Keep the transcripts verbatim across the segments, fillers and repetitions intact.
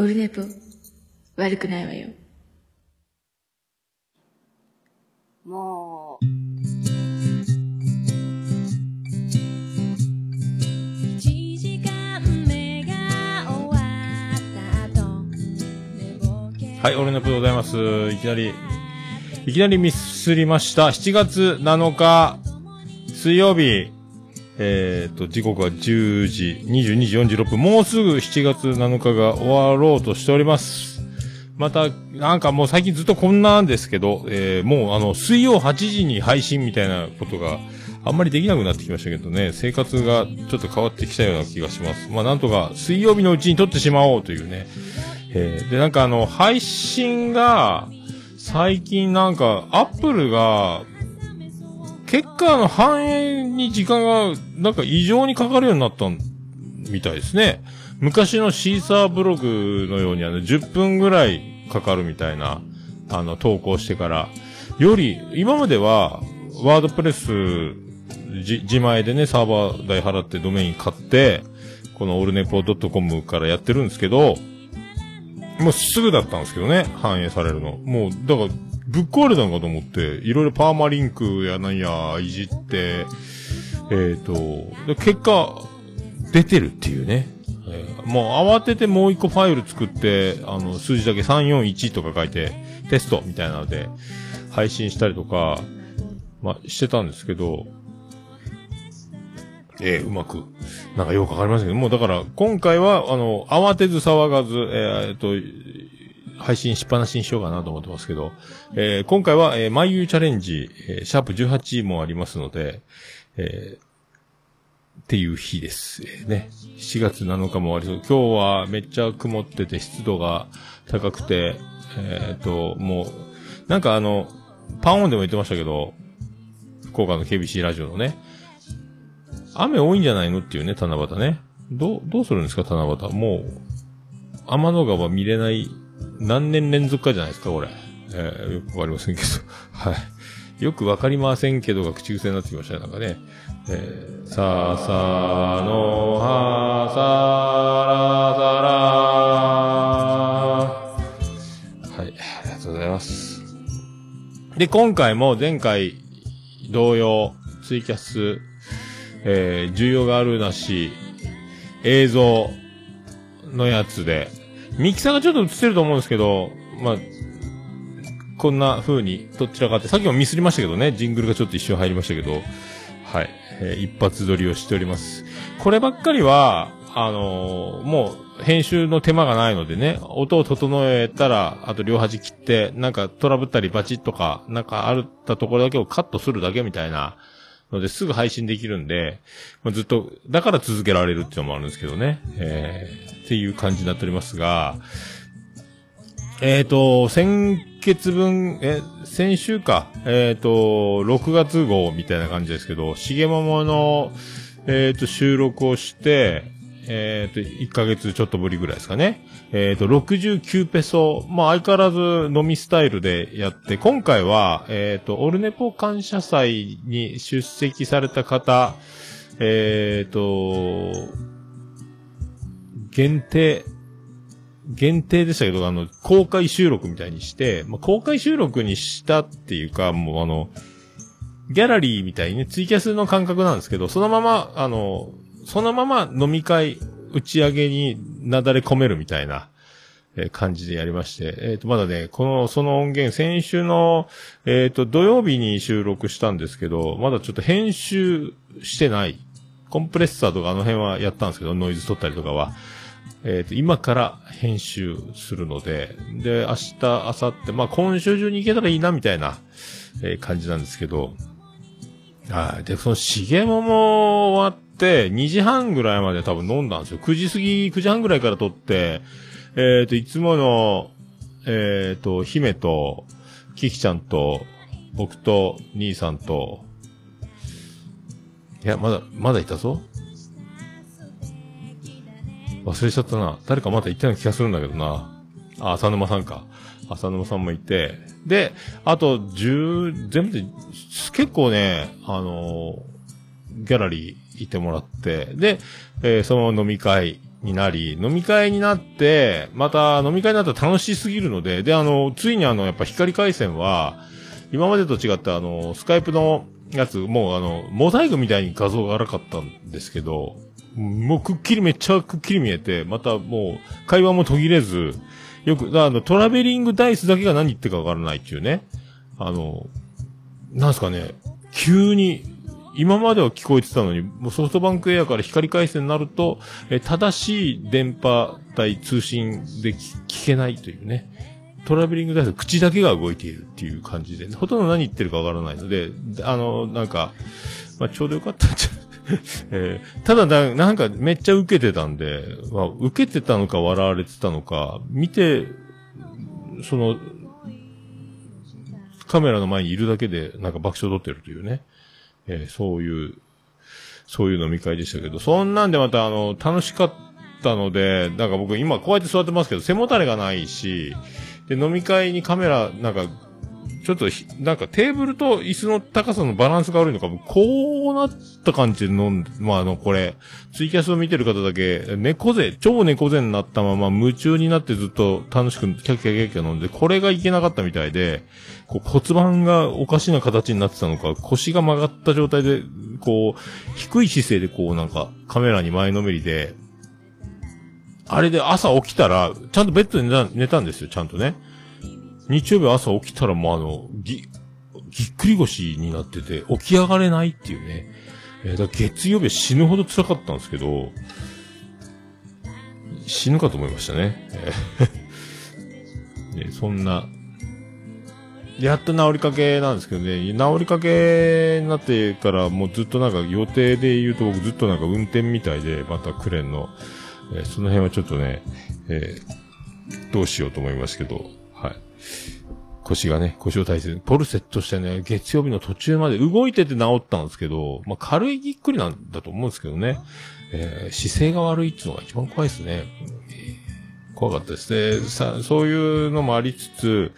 オルネポ悪くないわよ。もういちじかんめが終わった後、はい、オルネポでございます。いきなりいきなりミスりました。しちがつなのか水曜日、えー、っと、時刻はじゅうじ、にじゅうにじよんじゅうろっぷん。もうすぐしちがつなのかが終わろうとしております。また、なんかもう最近ずっとこんなんですけど、えー、もうあの、水曜はちじに配信みたいなことがあんまりできなくなってきましたけどね、生活がちょっと変わってきたような気がします。まあなんとか水曜日のうちに撮ってしまおうというね。えー、で、なんかあの、配信が、最近なんか、アップルが、結果の反映に時間がなんか異常にかかるようになったみたいですね。昔のシーサーブログのようにあのじゅっぷんぐらいかかるみたいな、あの投稿してからより、今まではワードプレスじ自前でね、サーバー代払ってドメイン買ってこのオルネポ .com からやってるんですけど、もうすぐだったんですけどね、反映されるの。もうだからぶっ壊れたのかと思って、いろいろパーマリンクやなんや、いじって、えっと、結果、出てるっていうね。えー、もう慌ててもう一個ファイル作って、あの、数字だけさんよんいちとか書いて、テストみたいなので、配信したりとか、まあ、してたんですけど、えー、うまく、なんかよくわかりませんけど、もうだから、今回は、あの、慌てず騒がず、えー、っと、配信しっぱなしにしようかなと思ってますけど、えー、今回は、えー、眉チャレンジ、えー、シャープじゅうはちもありますので、えー、っていう日です、えー、ね。しちがつなのかもありそう。今日はめっちゃ曇ってて湿度が高くて、えっと、もう、なんかあの、パンオンでも言ってましたけど、福岡の ケービーシー ラジオのね、雨多いんじゃないのっていうね、七夕ね。どう、どうするんですか、七夕。もう、天の川見れない、何年連続かじゃないですか、これ。えー、よくわかりませんけど。はい。よくわかりませんけどが口癖になってきましたね、なんかね。えー、ささのはさらさら。はい、ありがとうございます。で、今回も前回同様、ツイキャス、えー、需要があるなし、映像のやつで、ミキサーがちょっと映ってると思うんですけど、まあ、こんな風にどちらかって、さっきもミスりましたけどね、ジングルがちょっと一瞬入りましたけど、はい、えー、一発撮りをしております。こればっかりは、あのー、もう編集の手間がないのでね、音を整えたら、あと両端切って、なんかトラブったりバチッとか、なんかあったところだけをカットするだけみたいなのですぐ配信できるんで、まあ、ずっと、だから続けられるっていうのもあるんですけどね、えー、っていう感じになっておりますが、えっと、先月分、え、先週か、えっと、ろくがつごうみたいな感じですけど、しげももの、えっと、収録をして、えっと、いっかげつちょっとぶりぐらいですかね。えっと、ろくじゅうきゅうペソ。まあ、相変わらず飲みスタイルでやって、今回は、えっと、オルネポ感謝祭に出席された方、えっと、限定、限定でしたけど、あの、公開収録みたいにして、まあ、公開収録にしたっていうか、もうあの、ギャラリーみたいにね、ツイキャスの感覚なんですけど、そのまま、あの、そのまま飲み会、打ち上げになだれ込めるみたいな感じでやりまして、えっと、まだね、この、その音源、先週の、えっと、土曜日に収録したんですけど、まだちょっと編集してない。コンプレッサーとかあの辺はやったんですけど、ノイズ取ったりとかは。えっと、今から編集するので、で、明日、明後日、まあ、今週中に行けたらいいな、みたいな感じなんですけど、はい。で、その、しげもも終わって、にじはんぐらいまで多分飲んだんですよ。くじすぎ、くじはんぐらいから撮って、えっと、いつもの、えっと、姫と、キキちゃんと、僕と、兄さんと、いや、まだ、まだいたぞ。忘れちゃったな。誰かまた行ったような気がするんだけどな。あ、浅沼さんか。浅沼さんもいて。で、あと、十、全部で、結構ね、あのー、ギャラリーいてもらって、で、えー、その飲み会になり、飲み会になって、また飲み会になったら楽しすぎるので、で、あの、ついにあの、やっぱ光回線は、今までと違ったあの、スカイプのやつ、もうあの、モザイクみたいに画像が荒かったんですけど、もうくっきりめっちゃくっきり見えて、またもう、会話も途切れず、よく、あの、トラベリングダイスだけが何言ってかわからないっていうね、あの、なんすかね、急に、今までは聞こえてたのに、もうソフトバンクエアから光回線になると、え正しい電波帯通信で聞けないというね。トラベリングダイス、口だけが動いているっていう感じで、ほとんど何言ってるかわからないので、あの、なんか、まあ、ちょうどよかったんじゃ、えー、ただな、なんかめっちゃ受けてたんで、まあ、受けてたのか笑われてたのか、見て、その、カメラの前にいるだけで、なんか爆笑取ってるというね。えー、そういう、そういう飲み会でしたけど、そんなんでまたあの、楽しかったので、なんか僕今こうやって座ってますけど、背もたれがないし、で、飲み会にカメラ、なんか、ちょっと、なんかテーブルと椅子の高さのバランスが悪いのか、こうなった感じで飲んで、まああの、これ、ツイキャスを見てる方だけ、猫背、超猫背になったまま夢中になってずっと楽しくキャッキャッキャッキャ飲んで、これがいけなかったみたいで、こう骨盤がおかしな形になってたのか、腰が曲がった状態で、こう、低い姿勢でこうなんかカメラに前のめりで、あれで朝起きたら、ちゃんとベッドで寝た、寝たんですよ、ちゃんとね。日曜日朝起きたらもうあの、ぎ、ぎっくり腰になってて、起き上がれないっていうね。えー、だから月曜日は死ぬほど辛かったんですけど、死ぬかと思いましたね。ね、そんな、やっと治りかけなんですけどね、治りかけになってからもうずっとなんか予定で言うと僕ずっとなんか運転みたいで、またクレーンの、えー、その辺はちょっとね、えー、どうしようと思いますけど、はい。腰がね、腰を大切に。ポルセットしてね、月曜日の途中まで動いてて治ったんですけど、まあ、軽いぎっくりなんだと思うんですけどね。えー、姿勢が悪いっていうのが一番怖いですね。怖かったですね。さ、そういうのもありつつ、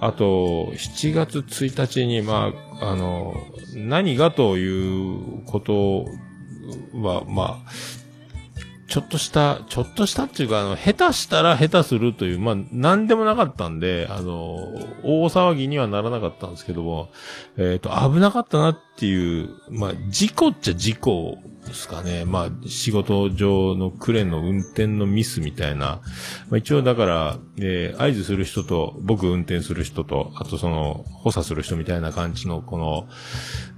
あと、しちがつついたちに、まあ、あの、何がということは、まあ、ちょっとした、ちょっとしたっていうか、あの、下手したら下手するという、まあ、なんでもなかったんで、あの、大騒ぎにはならなかったんですけども、えっと、危なかったなっていう、まあ、事故っちゃ事故ですかね。まあ、仕事上のクレーンの運転のミスみたいな。まあ、一応だから、えー、合図する人と、僕運転する人と、あとその、補佐する人みたいな感じの、この、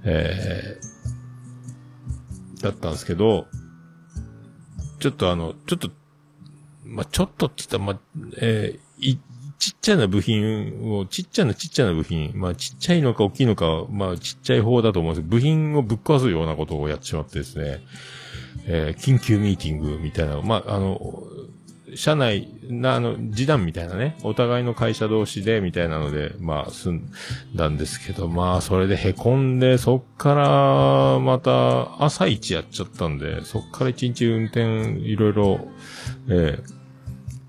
えー、だったんですけど、ちょっとあの、ちょっと、まあ、ちょっとって言ったら、まあ、えー、い、ちっちゃな部品を、ちっちゃなちっちゃな部品、まあ、ちっちゃいのか大きいのか、まあ、ちっちゃい方だと思うんですけど、部品をぶっ壊すようなことをやってしまってですね、えー、緊急ミーティングみたいな、まあ、あの、社内、な、あの、示談みたいなね、お互いの会社同士で、みたいなので、まあ、済んだんですけど、まあ、それで凹んで、そっから、また、朝一やっちゃったんで、そっから一日運転、いろいろ、え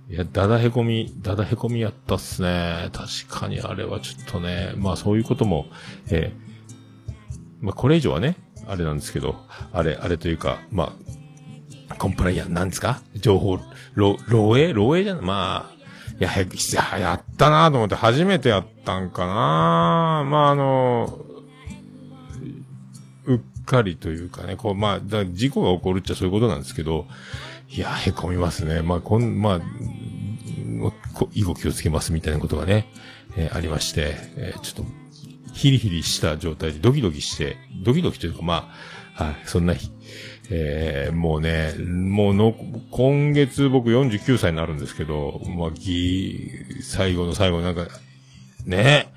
え、いや、だだ凹み、だだ凹みやったっすね。確かに、あれはちょっとね、まあ、そういうことも、ええ、まあ、これ以上はね、あれなんですけど、あれ、あれというか、まあ、コンプライアンスなんですか？情報、漏洩？漏洩じゃない？まあ、いや、や、やったなと思って、初めてやったんかな。まあ、あの、うっかりというかね、こう、まあ、だ事故が起こるっちゃそういうことなんですけど、いや、へこみますね。まあ、こん、まあ、以後気をつけますみたいなことがね、えー、ありまして、えー、ちょっと、ヒリヒリした状態でドキドキして、ドキドキというか、まあ、はい、そんな日、えー、もうね、もうの、今月僕よんじゅうきゅうさいになるんですけど、まあ、ぎ、最後の最後なんか、ね、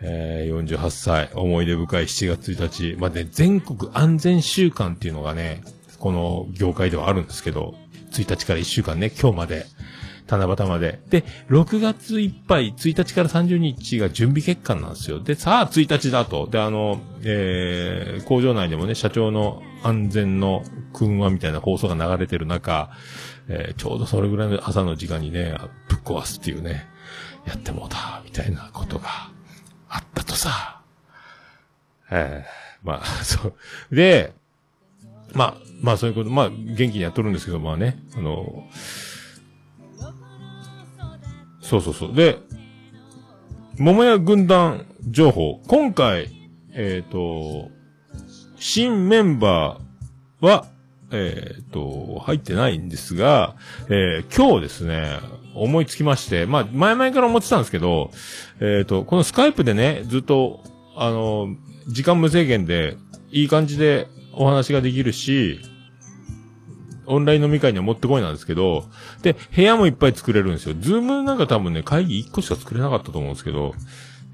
えー、よんじゅうはっさい、思い出深いしちがつついたち、まあ、ね、全国安全週間っていうのがね、この業界ではあるんですけど、ついたちからいっしゅうかんね、今日まで、七夕まで。で、ろくがついっぱい、ついたちからさんじゅうにちが準備欠陥なんですよ。で、さあ、ついたちだと。で、あの、えー、工場内でもね、社長の安全の訓話みたいな放送が流れてる中、えー、ちょうどそれぐらいの朝の時間にね、ぶっ壊すっていうね、やってもうた、みたいなことがあったとさ。えー、まあ、そう。で、まあ、まあそういうこと、まあ元気にやっとるんですけど、まあね、あの、そうそうそう。で、桃屋軍団情報。今回、えっと、新メンバーは、えっと、入ってないんですが、えー、今日ですね、思いつきまして、まあ、前々から思ってたんですけど、えっと、このスカイプでね、ずっと、あの、時間無制限で、いい感じでお話ができるし、オンライン飲み会にはもってこいなんですけど、で、部屋もいっぱい作れるんですよ。ズームなんか多分ね、会議いっこしか作れなかったと思うんですけど、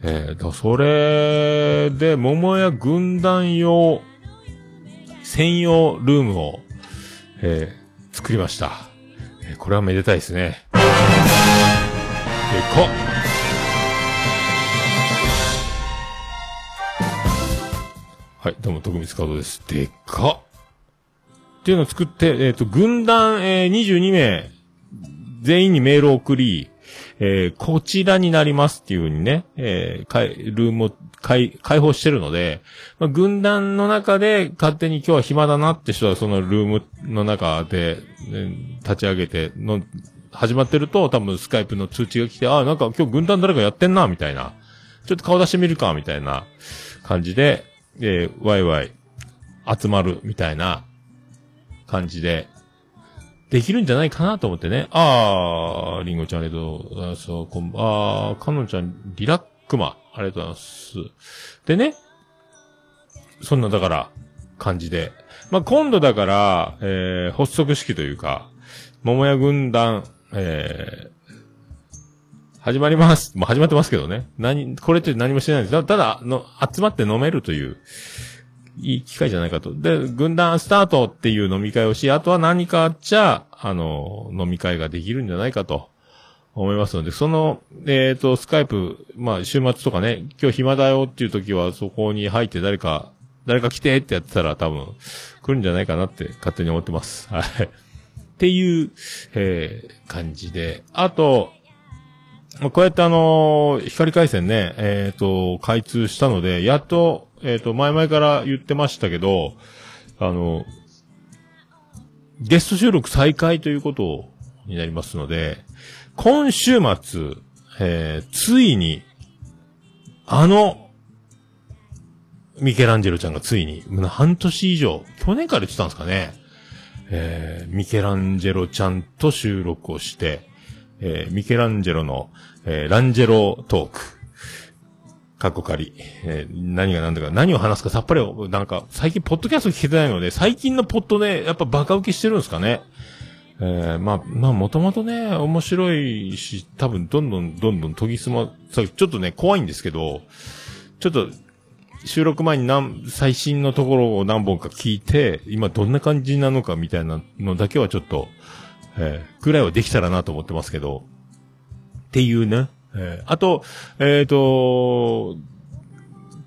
えー、それで、桃屋軍団用、専用ルームを、えー、作りました。えー、これはめでたいですね。でかっはい、どうも、徳光和夫です。でっかっていうのを作って、えっと、軍団、えー、にじゅうに名、全員にメールを送り、えー、こちらになりますっていうふうにね、えー、かい、ルームを開、開放してるので、まあ、軍団の中で勝手に今日は暇だなって人はそのルームの中で、えー、立ち上げての、始まってると多分スカイプの通知が来て、あ、なんか今日軍団誰かやってんな、みたいな。ちょっと顔出してみるか、みたいな感じで、えー、ワイワイ集まるみたいな感じでできるんじゃないかなと思ってね。あー、リンゴちゃんありがとうございます。こんばんは。あー、かのんちゃんリラックマ。ありがとうございます。でね、そんなだから感じで。まあ、今度だから、えー、発足式というか、桃屋軍団、えー、始まります。もう始まってますけどね。何、これって何もしてないんです。ただ、ただの、集まって飲めるという、いい機会じゃないかと。で、軍団スタートっていう飲み会をし、あとは何かあっちゃ、あの、飲み会ができるんじゃないかと、思いますので、その、えっと、スカイプ、まあ、週末とかね、今日暇だよっていう時は、そこに入って誰か、誰か来てってやってたら多分、来るんじゃないかなって、勝手に思ってます。はい。っていう、えー、感じで。あと、こうやってあのー、光回線ね、えっと、開通したので、やっと、えっと、前々から言ってましたけど、あの、ゲスト収録再開ということになりますので、今週末、えー、ついに、あの、ミケランジェロちゃんがついに、半年以上、去年から言ってたんですかね、えー、ミケランジェロちゃんと収録をして、えー、ミケランジェロの、えー、ランジェロトーク。かっこ仮。えー、何が何だか、何を話すかさっぱり、なんか、最近ポッドキャスト聞けてないので、最近のポッドね、やっぱバカ受けしてるんですかね。えー、まあ、まあ、もともとね、面白いし、多分、どんどん、どんどん研ぎ澄ま、ちょっとね、怖いんですけど、ちょっと、収録前に何、最新のところを何本か聞いて、今どんな感じなのかみたいなのだけはちょっと、えー、ぐらいはできたらなと思ってますけど。っていうね。えー、あと、えっと、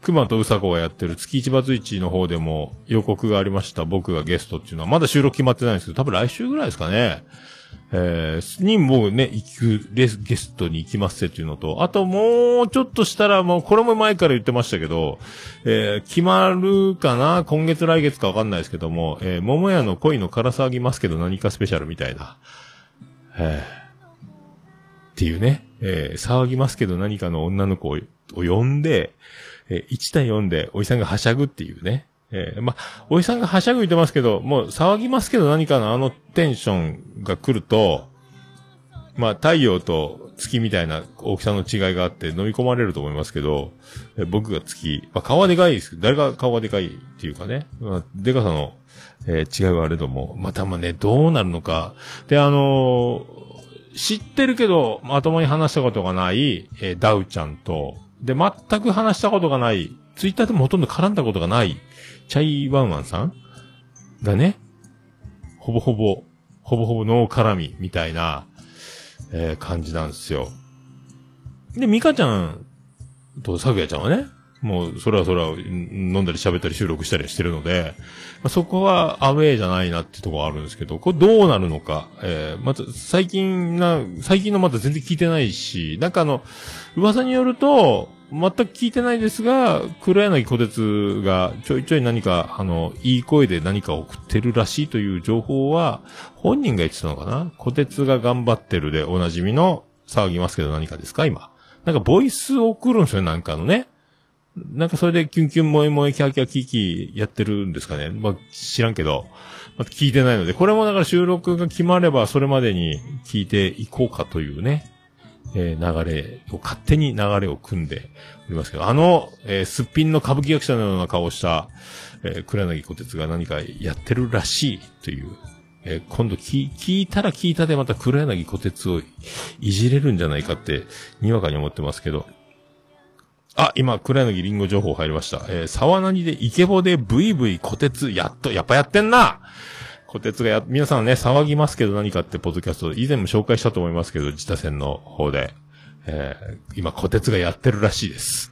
熊とうさこがやってる月一罰一の方でも予告がありました。僕がゲストっていうのは、まだ収録決まってないんですけど、多分来週ぐらいですかね。えー、にもね、行く、ゲストに行きますっていうのと、あともうちょっとしたら、もうこれも前から言ってましたけど、えー、決まるかな今月来月かわかんないですけども、えー、桃屋の恋のから騒ぎますけど何かスペシャルみたいな。えー、っていうね、えー、騒ぎますけど何かの女の子を、を呼んで、えー、いちたいよんでおじさんがはしゃぐっていうね。えー、まあ、おじさんがはしゃぐ言ってますけど、もう騒ぎますけど何かのあのテンションが来ると、まあ、太陽と月みたいな大きさの違いがあって飲み込まれると思いますけど、えー、僕が月、まあ、顔はでかいですけど、誰が顔がでかいっていうかね、まあ、でかさの、えー、違いはあれども、またまね、どうなるのか。で、あのー、知ってるけど、まともに話したことがない、えー、ダウちゃんと、で、全く話したことがない、ツイッターでもほとんど絡んだことがない、チャイワンワンさんがね、ほぼほぼ、ほぼほぼノー絡みみたいな、えー、感じなんですよ。で、ミカちゃんとサグヤちゃんはね、もうそれはそれは飲んだり喋ったり収録したりしてるので、まあ、そこはアウェイじゃないなってとこはあるんですけど、これどうなるのか、えー、また最近な、最近のまた全然聞いてないし、なんかあの、噂によると、全く聞いてないですが、黒柳小鉄がちょいちょい何か、あの、いい声で何か送ってるらしいという情報は、本人が言ってたのかな？小鉄が頑張ってるでおなじみの、騒ぎますけど何かですか今。なんかボイスを送るんですよね、なんかのね。なんかそれでキュンキュン萌え萌えキャーキャーキーキーやってるんですかね。まあ、知らんけど、まあ、聞いてないので、これもだから収録が決まればそれまでに聞いていこうかというね。えー、流れを、勝手に流れを組んでおりますけど、あの、えー、すっぴんの歌舞伎役者のような顔をした、えー、黒柳小鉄が何かやってるらしいという、えー、今度聞、聞いたら聞いたでまた黒柳小鉄をいじれるんじゃないかって、にわかに思ってますけど、あ、今、黒柳りんご情報入りました。えー、沢何でイケボでブイブイ小鉄、やっと、やっぱやってんな小鉄がや、皆さんね、騒ぎますけど何かってポッドキャスト、以前も紹介したと思いますけど、自他戦の方で、えー、今、小鉄がやってるらしいです。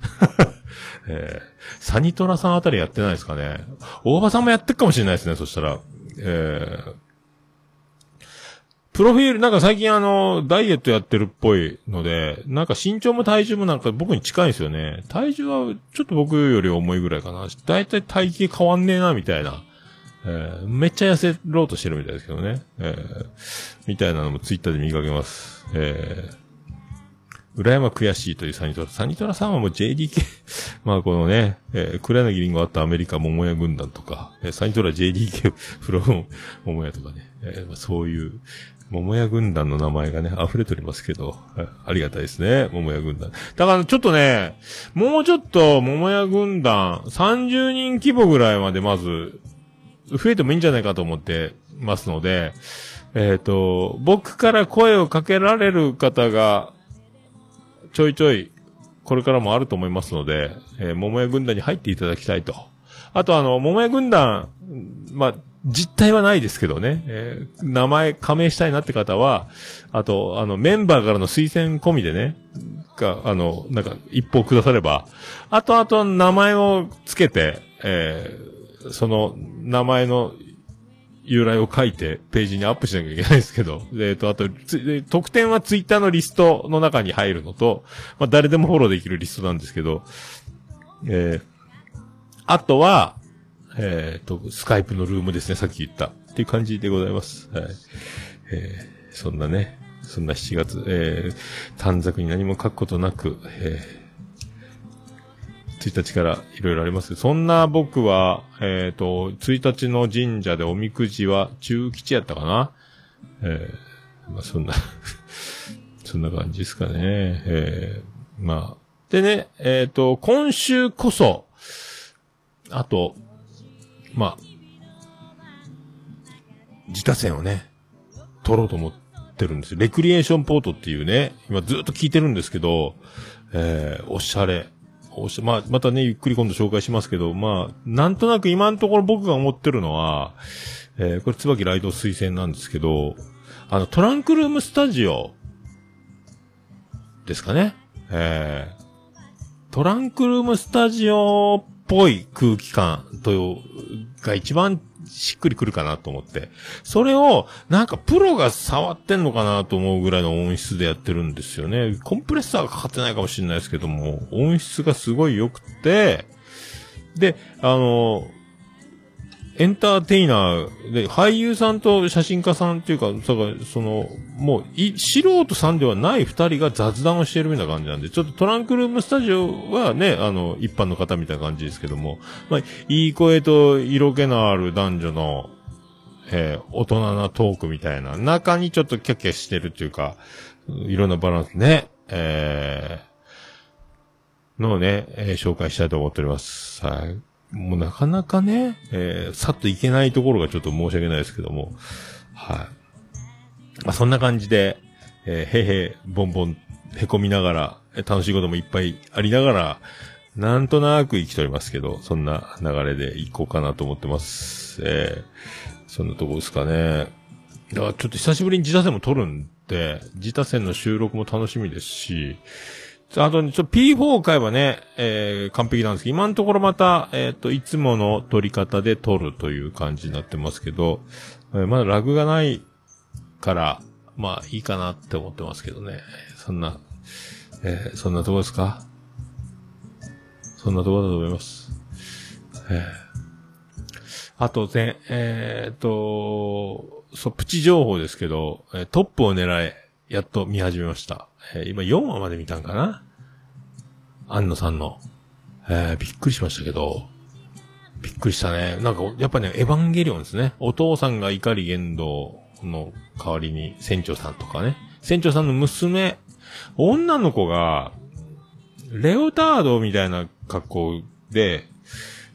えー、サニトラさんあたりやってないですかね。大場さんもやってるかもしれないですね、そしたら。えー、プロフィール、なんか最近あの、ダイエットやってるっぽいので、なんか身長も体重もなんか僕に近いんですよね。体重はちょっと僕より重いぐらいかな。だいたい体型変わんねえな、みたいな。えー、めっちゃ痩せろうとしてるみたいですけどね。えー、みたいなのもツイッターで見かけます。えー、裏山悔しいというサニトラ。サニトラさんはもう ジェイディーケー 。まあこのね、えー、黒柳りんごあったアメリカ桃屋軍団とか、えー、サニトラ ジェイディーケー フロム桃屋とかね、えー。そういう桃屋軍団の名前がね、溢れておりますけど、ありがたいですね、桃屋軍団。だからちょっとね、もうちょっと桃屋軍団、さんじゅうにん規模ぐらいまでまず、増えてもいいんじゃないかと思ってますので、えっと、僕から声をかけられる方が、ちょいちょい、これからもあると思いますので、えー、桃屋軍団に入っていただきたいと。あとあの、桃屋軍団、まあ、実態はないですけどね、えー、名前、加盟したいなって方は、あと、あの、メンバーからの推薦込みでね、か、あの、なんか、一報くだされば、あとあと名前をつけて、えー、その名前の由来を書いてページにアップしなきゃいけないですけど、えっと、あと、特典はツイッターのリストの中に入るのと、まあ、誰でもフォローできるリストなんですけど、えー、あとは、えっと、スカイプのルームですね、さっき言った。っていう感じでございます。はい。えー、そんなね、そんなしちがつ、えー、短冊に何も書くことなく、えーついたちからいろいろあります。そんな僕は、えっと、ついたちの神社でおみくじは中吉やったかな。えー、まあそんな、そんな感じですかね。えー、まあ。でね、えっと、今週こそ、あと、まあ、自他戦をね、取ろうと思ってるんですよ。レクリエーションポートっていうね、今ずっと聞いてるんですけど、えー、おしゃれ。まあ、またね、ゆっくり今度紹介しますけど、まあ、なんとなく今のところ僕が思ってるのは、えー、これ、椿ライド推薦なんですけど、あの、トランクルームスタジオ、ですかね。えー、トランクルームスタジオっぽい空気感と、が一番しっくりくるかなと思って。それを、なんかプロが触ってんのかなと思うぐらいの音質でやってるんですよね。コンプレッサーがかかってないかもしれないですけども、音質がすごい良くて、で、あの、エンターテイナーで、俳優さんと写真家さんっていうか、その、もう、素人さんではない二人が雑談をしてるみたいな感じなんで、ちょっとトランクルームスタジオはね、あの、一般の方みたいな感じですけども、まあ、いい声と色気のある男女の、えー、大人なトークみたいな、中にちょっとキャッキャしてるっていうか、いろんなバランスね、えー、のをね、えー、紹介したいと思っております。はい。もうなかなかね、えー、さっといけないところがちょっと申し訳ないですけども、はい。まあ、そんな感じで、えー、へへ、ぼんぼん、へこみながら、楽しいこともいっぱいありながら、なんとなく生きておりますけど、そんな流れでいこうかなと思ってます。えー、そんなとこですかね。だからちょっと久しぶりに自他戦も撮るんで、自他戦の収録も楽しみですし、あと、ね、ちょ、ピーフォー 回はね、えー、完璧なんですけど、今のところまた、えっと、いつもの撮り方で撮るという感じになってますけど、えー、まだラグがないから、まあ、いいかなって思ってますけどね。そんな、えー、そんなとこですか？そんなところだと思います。えー、あと、ぜ、えー、っと、そう、プチ情報ですけど、トップを狙え、やっと見始めました。えー、今よんわまで見たんかな？安野さんの。えー、びっくりしましたけど、びっくりしたね。なんか、やっぱね、エヴァンゲリオンですね。お父さんが怒り言動の代わりに、船長さんとかね。船長さんの娘、女の子が、レオタードみたいな格好で、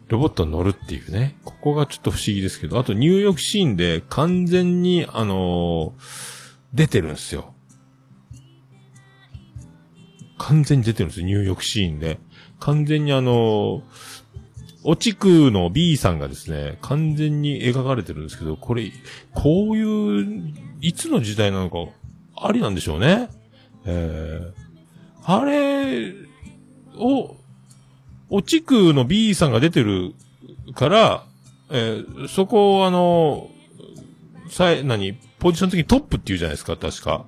ロボットに乗るっていうね。ここがちょっと不思議ですけど、あと入浴シーンで完全に、あのー、出てるんですよ。完全に出てるんですよ、入浴シーンで。完全にあのー、お地区の B さんがですね、完全に描かれてるんですけど、これ、こういう、いつの時代なのか、ありなんでしょうね。えー、あれ、を、お地区の B さんが出てるから、えー、そこをあのー、さえ、何、ポジション的にトップって言うじゃないですか、確か。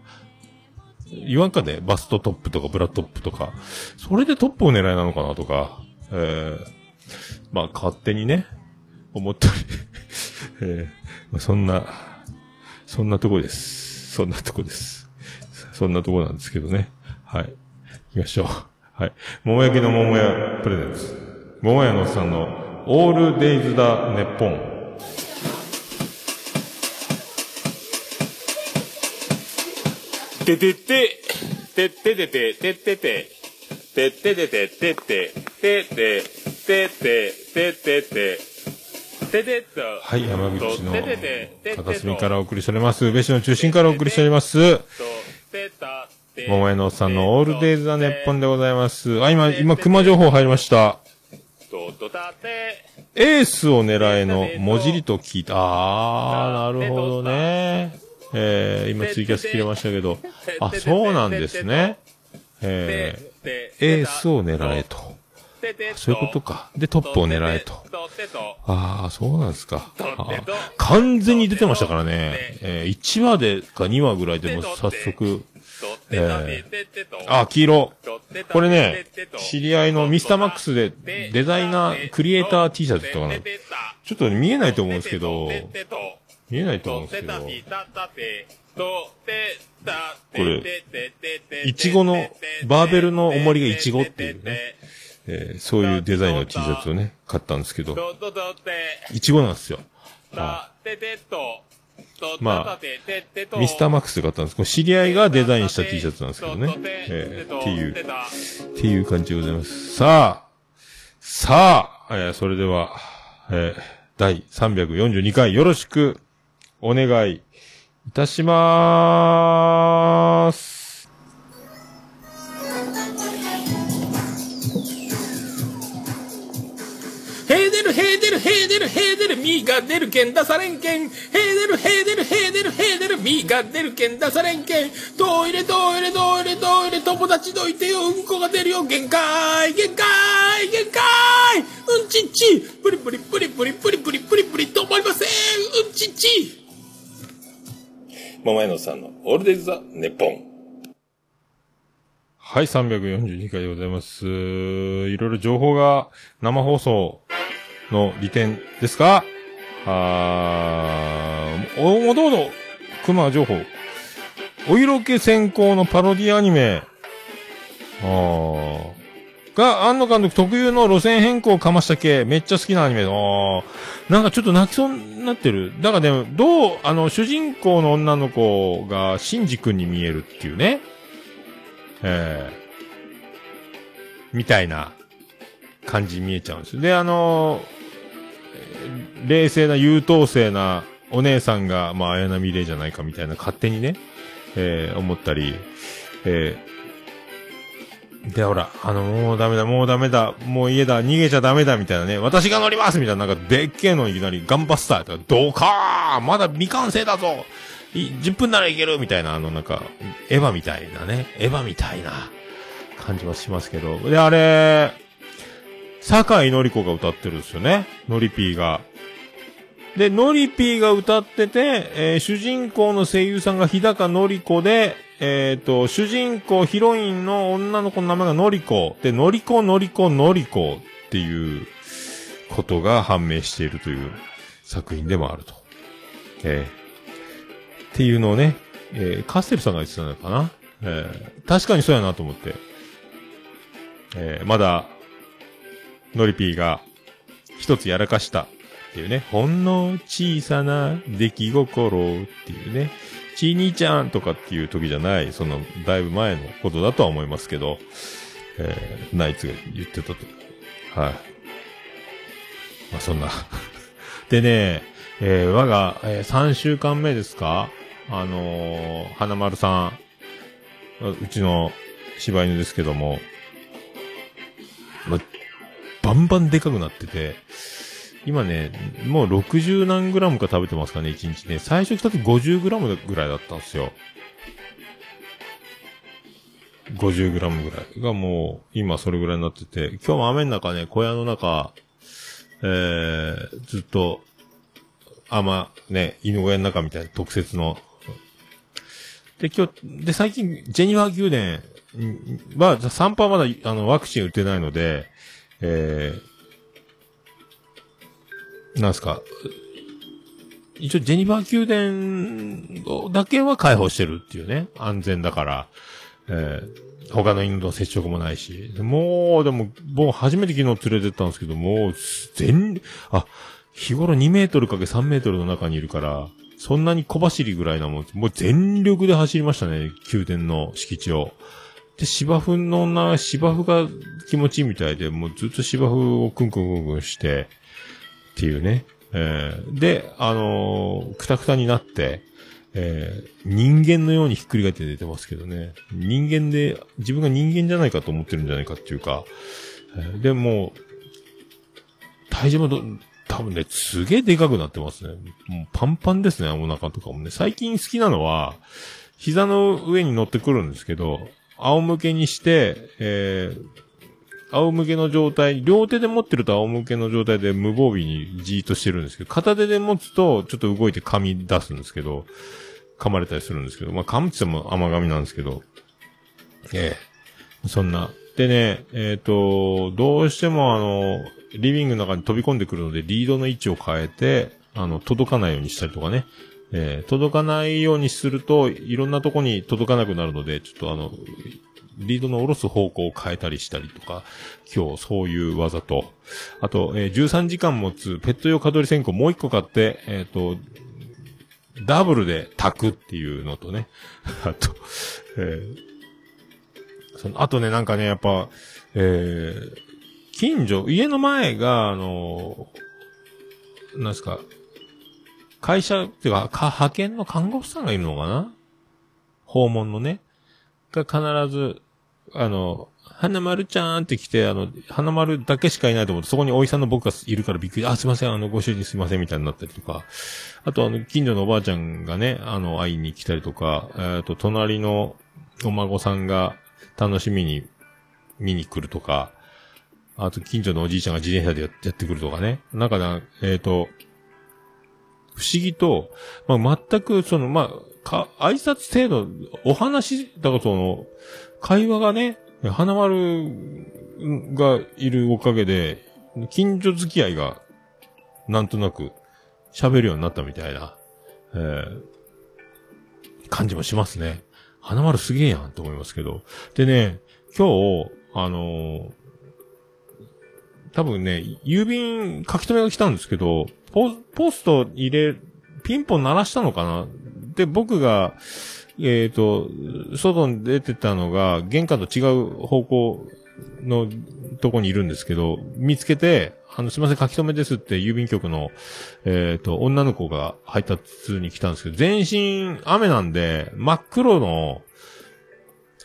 言わんかね、バストトップとかブラトップとか。それでトップを狙いなのかなとか。えー、まあ勝手にね、思ったり、えーまあ。そんな、そんなとこです。そんなとこです。そんなとこなんですけどね。はい。行きましょう。はい。桃焼きの桃屋プレゼンツ。桃屋のおっさんのオールデイズだネッポン。ててててててててててててててててててててはい、山口の片隅からお送りされます、宇部市の中心からお送りしております桃江のおっさんのオールデイズ・ザ・ネッポンでございます。あ、今今熊情報入りました。エースを狙えのもじりと聞いた。あー、なるほどね。えー、今ツイキャス切れましたけど、あ、そうなんですね。えー、エースを狙えと。そういうことか。で、トップを狙えと。ああ、そうなんですか。完全に出てましたからね。えー、いちわでかにわぐらいでも早速、えー、あ、黄色。これね、知り合いのミスターマックスでデザイナー、クリエイター T シャツとかな。ちょっと見えないと思うんですけど、見えないと思うんですけど、これ、イチゴの、バーベルの重りがイチゴっていうね、えー、そういうデザインの T シャツをね、買ったんですけど、イチゴなんですよ。ああ、まあ、ミスターマックスで買ったんです。これ知り合いがデザインした T シャツなんですけどね、えー、っていう、っていう感じでございます。さあ、さあ、えー、それでは、えー、第さんびゃくよんじゅうにかいよろしく、お願いいたしまーす。へーでるへーでるへーでるへーでるみーが出るけん出されんけん。へーでるへーでるへーでるへーでるみーが出るけん出されんけん。トイレトイレトイレトイレ友達どいてよ、うんこが出るよ、限界限界限界、うんちっちプリプリプリプリプリプリプリプリ止まりません、うんちっち。桃江のさんのオールデイズ・ザ・ネッポン。はい、さんびゃくよんじゅうにかいでございます。いろいろ情報が生放送の利点ですか？あー、お、もともと、熊情報。お色気先行のパロディアニメ。あー。が、庵野監督特有の路線変更をかました系、めっちゃ好きなアニメ。あ、なんかちょっと泣きそうになってる。だからね、どう、あの、主人公の女の子が、シンジ君に見えるっていうね。えー、みたいな感じに見えちゃうんですよ。で、あのー、冷静な優等生なお姉さんが、まあ、綾波レイじゃないかみたいな、勝手にね、えー、思ったり、えーで、ほら、あの、もうダメだ、もうダメだ、もう家だ、逃げちゃダメだ、みたいなね、私が乗りますみたいな、なんか、でっけえのいきなり、ガンバスターとか、ドカーまだ未完成だぞい !じゅっぷんならいけるみたいな、あの、なんか、エヴァみたいなね、エヴァみたいな感じはしますけど。で、あれ、坂井のり子が歌ってるんですよね、のりぴーが。で、のりぴーが歌ってて、えー、主人公の声優さんが日高のりこで、えっと、主人公、ヒロインの女の子の名前がのりこ。で、のりこ、のりこ、のりこっていうことが判明しているという作品でもあると。えー、っていうのをね、えー、カステルさんが言ってたのかな、えー、確かにそうやなと思って。えー、まだ、のりぴーが一つやらかしたっていうね、ほんの小さな出来心っていうね、ちーにーちゃんとかっていう時じゃない、その、だいぶ前のことだとは思いますけど、えー、ナイツが言ってたと。はい。まあ、そんな。でね、えー、我が、えー、さんしゅうかんめですか、あのー、花丸さん、うちの柴犬ですけども、ま、バンバンでかくなってて、今ね、もうろくじゅうなんグラムか食べてますかね、いちにちね。最初来た時ごじゅうグラムぐらいだったんですよ。ごじゅうグラムぐらいがもう、今それぐらいになってて、今日も雨の中ね、小屋の中、えー、ずっと、あま、ね、犬小屋の中みたいな特設の。で、今日、で、最近、ジェニファー宮殿は、サンパはまだ、あの、ワクチン打てないので、えー、なんすか。一応、ジェニファー宮殿だけは開放してるっていうね。安全だから。えー、他の犬と接触もないし。もう、でも、僕初めて昨日連れてったんですけど、もう、全、あ、日頃にメートルかけさんメートルの中にいるから、そんなに小走りぐらいなもん、もう全力で走りましたね。宮殿の敷地を。で、芝生の女、芝生が気持ちいいみたいで、もうずっと芝生をクンクンクンクンして、っていうね。えー、で、あのー、くたくたになって、えー、人間のようにひっくり返って出てますけどね。人間で、自分が人間じゃないかと思ってるんじゃないかっていうか。えー、で、もう、体重もど、多分ね、すげえでかくなってますね。もうパンパンですね、お腹とかもね。最近好きなのは、膝の上に乗ってくるんですけど、仰向けにして、えー、仰向けの状態、両手で持ってると仰向けの状態で無防備にじーっとしてるんですけど、片手で持つとちょっと動いて噛み出すんですけど、噛まれたりするんですけど、まあ噛むって言っても甘噛みなんですけど、ええ、そんな。でね、えっと、どうしてもあの、リビングの中に飛び込んでくるのでリードの位置を変えて、あの、届かないようにしたりとかね、えー、届かないようにするといろんなとこに届かなくなるので、ちょっとあの、リードの下ろす方向を変えたりしたりとか、今日そういう技と、あと、えー、じゅうさんじかん持つペット用蚊取り線香もう一個買って、えっと、ダブルで炊くっていうのとね、あと、えー、その、あとね、なんかね、やっぱ、えー、近所、家の前が、あの、なんですか、会社、っていうか、派遣の看護師さんがいるのかな？訪問のね、が必ず、あの、花丸ちゃーんって来て、あの、花丸だけしかいないと思って、そこにおいさんの僕がいるからびっくり、あ、すいません、あの、ご主人すいません、みたいになったりとか、あと、あの、近所のおばあちゃんがね、あの、会いに来たりとか、えーと、隣のお孫さんが楽しみに見に来るとか、あと、近所のおじいちゃんが自転車でやってくるとかね、なんかな、えーと、不思議と、まあ、全く、その、まあ、か、挨拶程度、お話、だからその、会話がね、花丸がいるおかげで、近所付き合いが、なんとなく、喋るようになったみたいな、えー、感じもしますね。花丸すげえやんと思いますけど。でね、今日、あのー、多分ね、郵便書き留めが来たんですけど、ポ、ポスト入れ、ピンポン鳴らしたのかな？で、僕が、えっと、外に出てたのが、玄関と違う方向のとこにいるんですけど、見つけて、あの、すいません、書き留めですって、郵便局の、えっと、女の子が配達に来たんですけど、全身雨なんで、真っ黒の、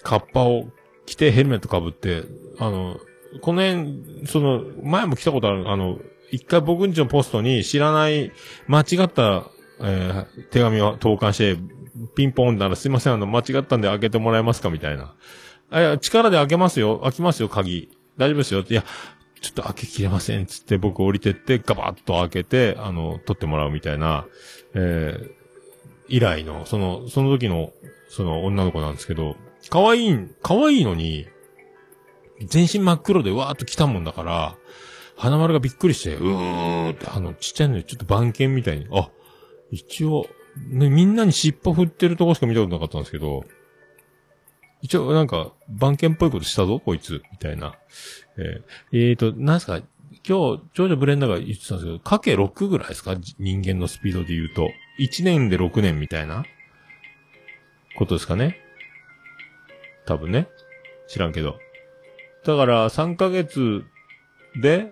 カッパを着て、ヘルメット被って、あの、この辺、その、前も来たことある、あの、一回僕んちのポストに知らない、間違った、えー、手紙を投函して、ピンポンならすいません、あの、間違ったんで開けてもらえますかみたいな。あ、いや、力で開けますよ、開きますよ、鍵。大丈夫ですよって。いや、ちょっと開けきれませんっつって僕降りてってガバッと開けて、あの、撮ってもらうみたいな、えー、以来の、その、その時の、その女の子なんですけど、可愛い、可愛いのに、全身真っ黒でわーっと来たもんだから、花丸がびっくりして、うーって、あの、ちっちゃいのにちょっと番犬みたいに、あ、一応、ね、みんなに尻尾振ってるとこしか見たことなかったんですけど、一応なんか、番犬っぽいことしたぞ、こいつ、みたいな。えー、えーと、なんすか、今日、長女ブレンダーが言ってたんですけど、かけろくぐらいですか？人間のスピードで言うと。いちねんでろくねんみたいなことですかね。多分ね。知らんけど。だから、さんかげつで、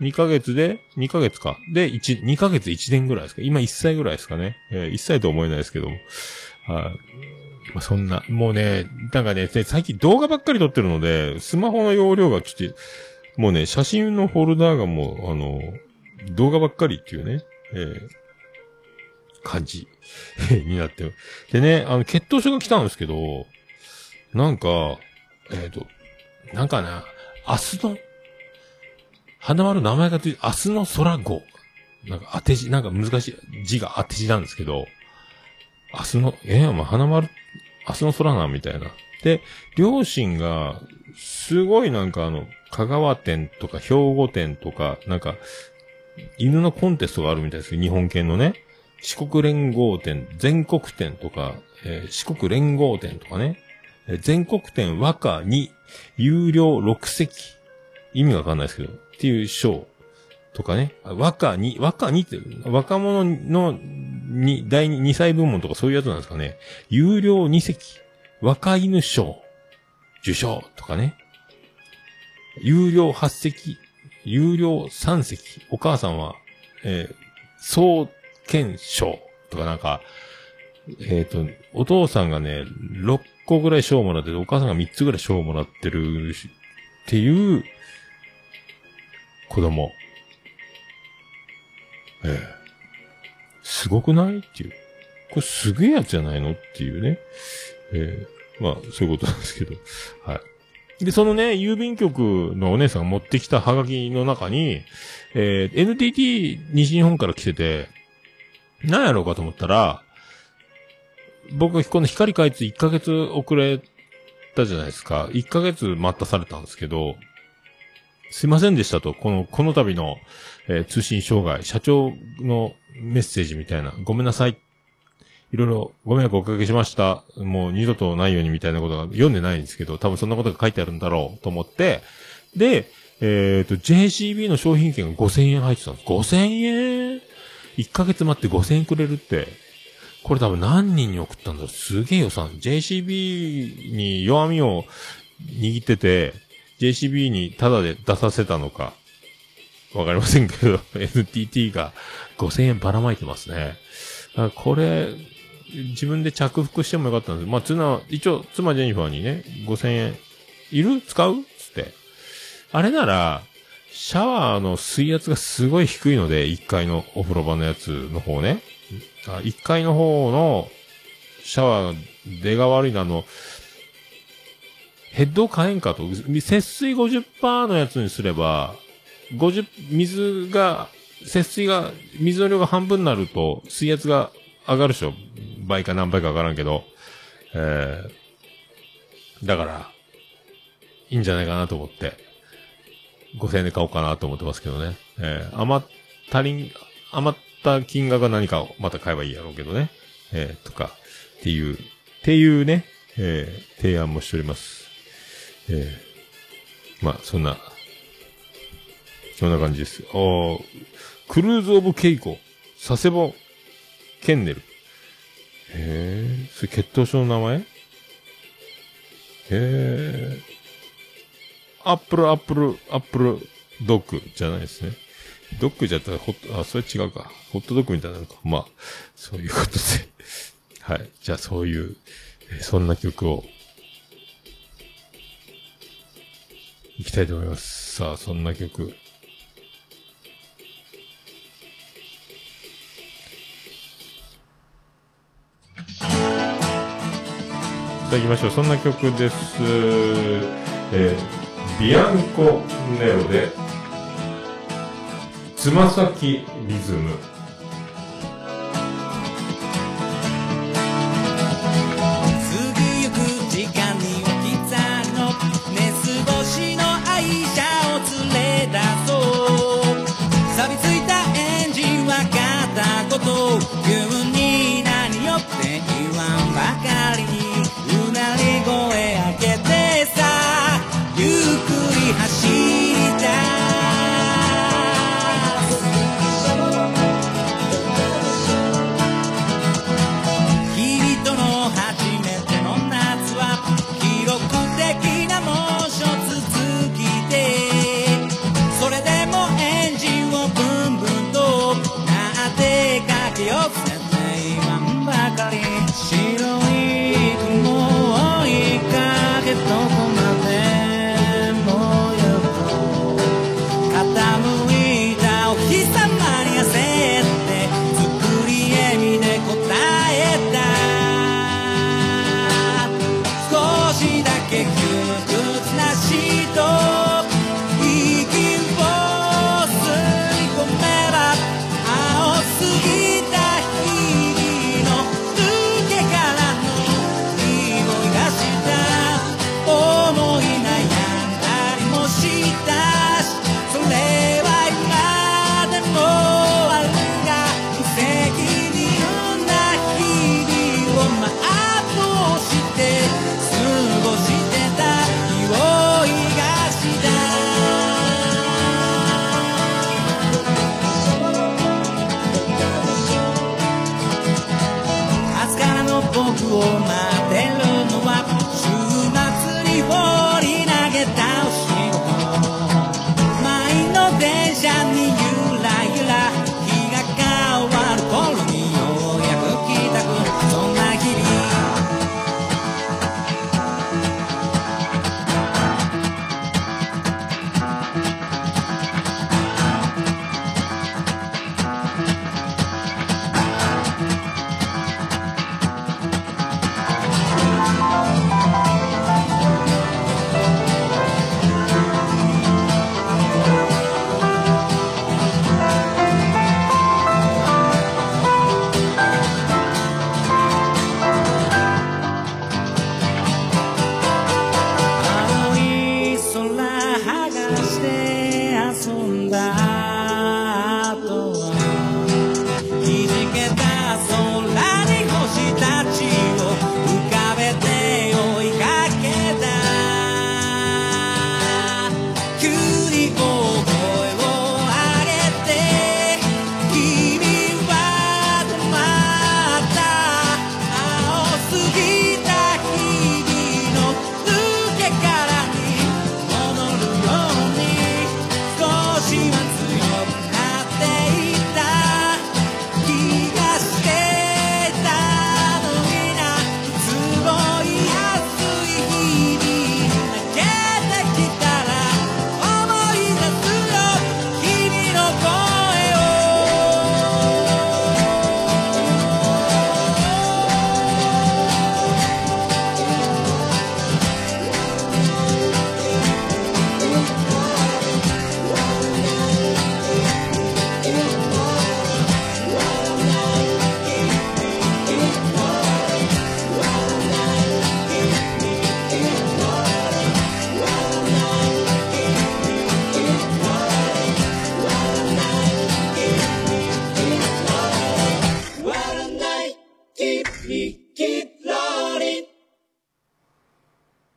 にかげつで、にかげつか。で、いち、にかげついちねんぐらいですか。今いっさいぐらいですかね。えー、いっさいとは思えないですけども。はい。まあ、そんな、もうね、なんかね、最近動画ばっかり撮ってるので、スマホの容量がちょっと、もうね、写真のフォルダーがもう、あの、動画ばっかりっていうね、えー、感じになってる。でね、あの、血糖症が来たんですけど、なんか、えっと、なんかな、明日の、花丸名前がついて、明日の空号。なんか当て字、なんか難しい字が当て字なんですけど、明日の、えー、まあ、花丸、明日の空な、みたいな。で、両親が、すごいなんかあの、香川店とか兵庫店とか、なんか、犬のコンテストがあるみたいですけど、日本犬のね、四国連合店、全国店とか、えー、四国連合店とかね、えー、全国店和歌に、有料ろくせき、意味がわかんないですけど、っていう賞とかね、和歌に、和歌にって、若者の、に、第二、二歳部門とかそういうやつなんですかね。有料二席、若犬賞、受賞とかね。有料八席、有料三席、お母さんは、えー、総健賞とかなんか、えっと、お父さんがね、ろっこぐらい賞をもらってて、お母さんがみっつぐらい賞をもらってるっていう、子供。えーすごくないっていう。これすげえやつじゃないのっていうね。えー、まあ、そういうことなんですけど。はい。で、そのね、郵便局のお姉さんが持ってきたハガキの中に、えー、エヌティーティー 西日本から来てて、何やろうかと思ったら、僕、この光開通いっかげつ遅れたじゃないですか。いっかげつ待たされたんですけど、すいませんでしたと、この、この度の、えー、通信障害、社長のメッセージみたいな、ごめんなさい。いろいろご迷惑をおかけしました。もう二度とないようにみたいなことが読んでないんですけど、多分そんなことが書いてあるんだろうと思って、で、えっと、ジェイシービー の商品券がごせんえん入ってたんです。ごせんえん ?いっ ヶ月待ってごせんえんくれるって、これ多分何人に送ったんだろう。すげえ予算。ジェイシービー に弱みを握ってて、ジェイシービー にタダで出させたのか、わかりませんけど、エヌティーティー がごせんえんばらまいてますね。これ、自分で着服してもよかったんですけど、まあ、つな、一応、妻ジェニファーにね、ごせんえん、いる？使う？つって。あれなら、シャワーの水圧がすごい低いので、いっかいのお風呂場のやつの方ね。いっかいの方の、シャワー、出が悪いな、あの、ヘッドを変えんかと。節水 ごじゅっパーセント のやつにすれば、ごじゅう、水が、節水が、水の量が半分になると、水圧が上がるでしょ。倍か何倍か上がらんけど。えー、だから、いいんじゃないかなと思って、ごせんえんで買おうかなと思ってますけどね。えー、余ったり、余った金額が何かをまた買えばいいやろうけどね。えー、とか、っていう、っていうね、えー、提案もしております。えー、まあ、そんな、そんな感じです。あー、クルーズオブケイコ、佐世保、ケンネル。へー、それ血統症の名前？へー、アップル、アップル、アップル、ドッグじゃないですね。ドッグじゃったらホット、あ、それ違うか。ホットドッグみたいなのか。まあ、そういうことで。はい。じゃあ、そういう、えー、そんな曲を、行きたいと思います。さあ、そんな曲。いただきましょう。そんな曲です。えー、ビアンコネロでつま先リズム。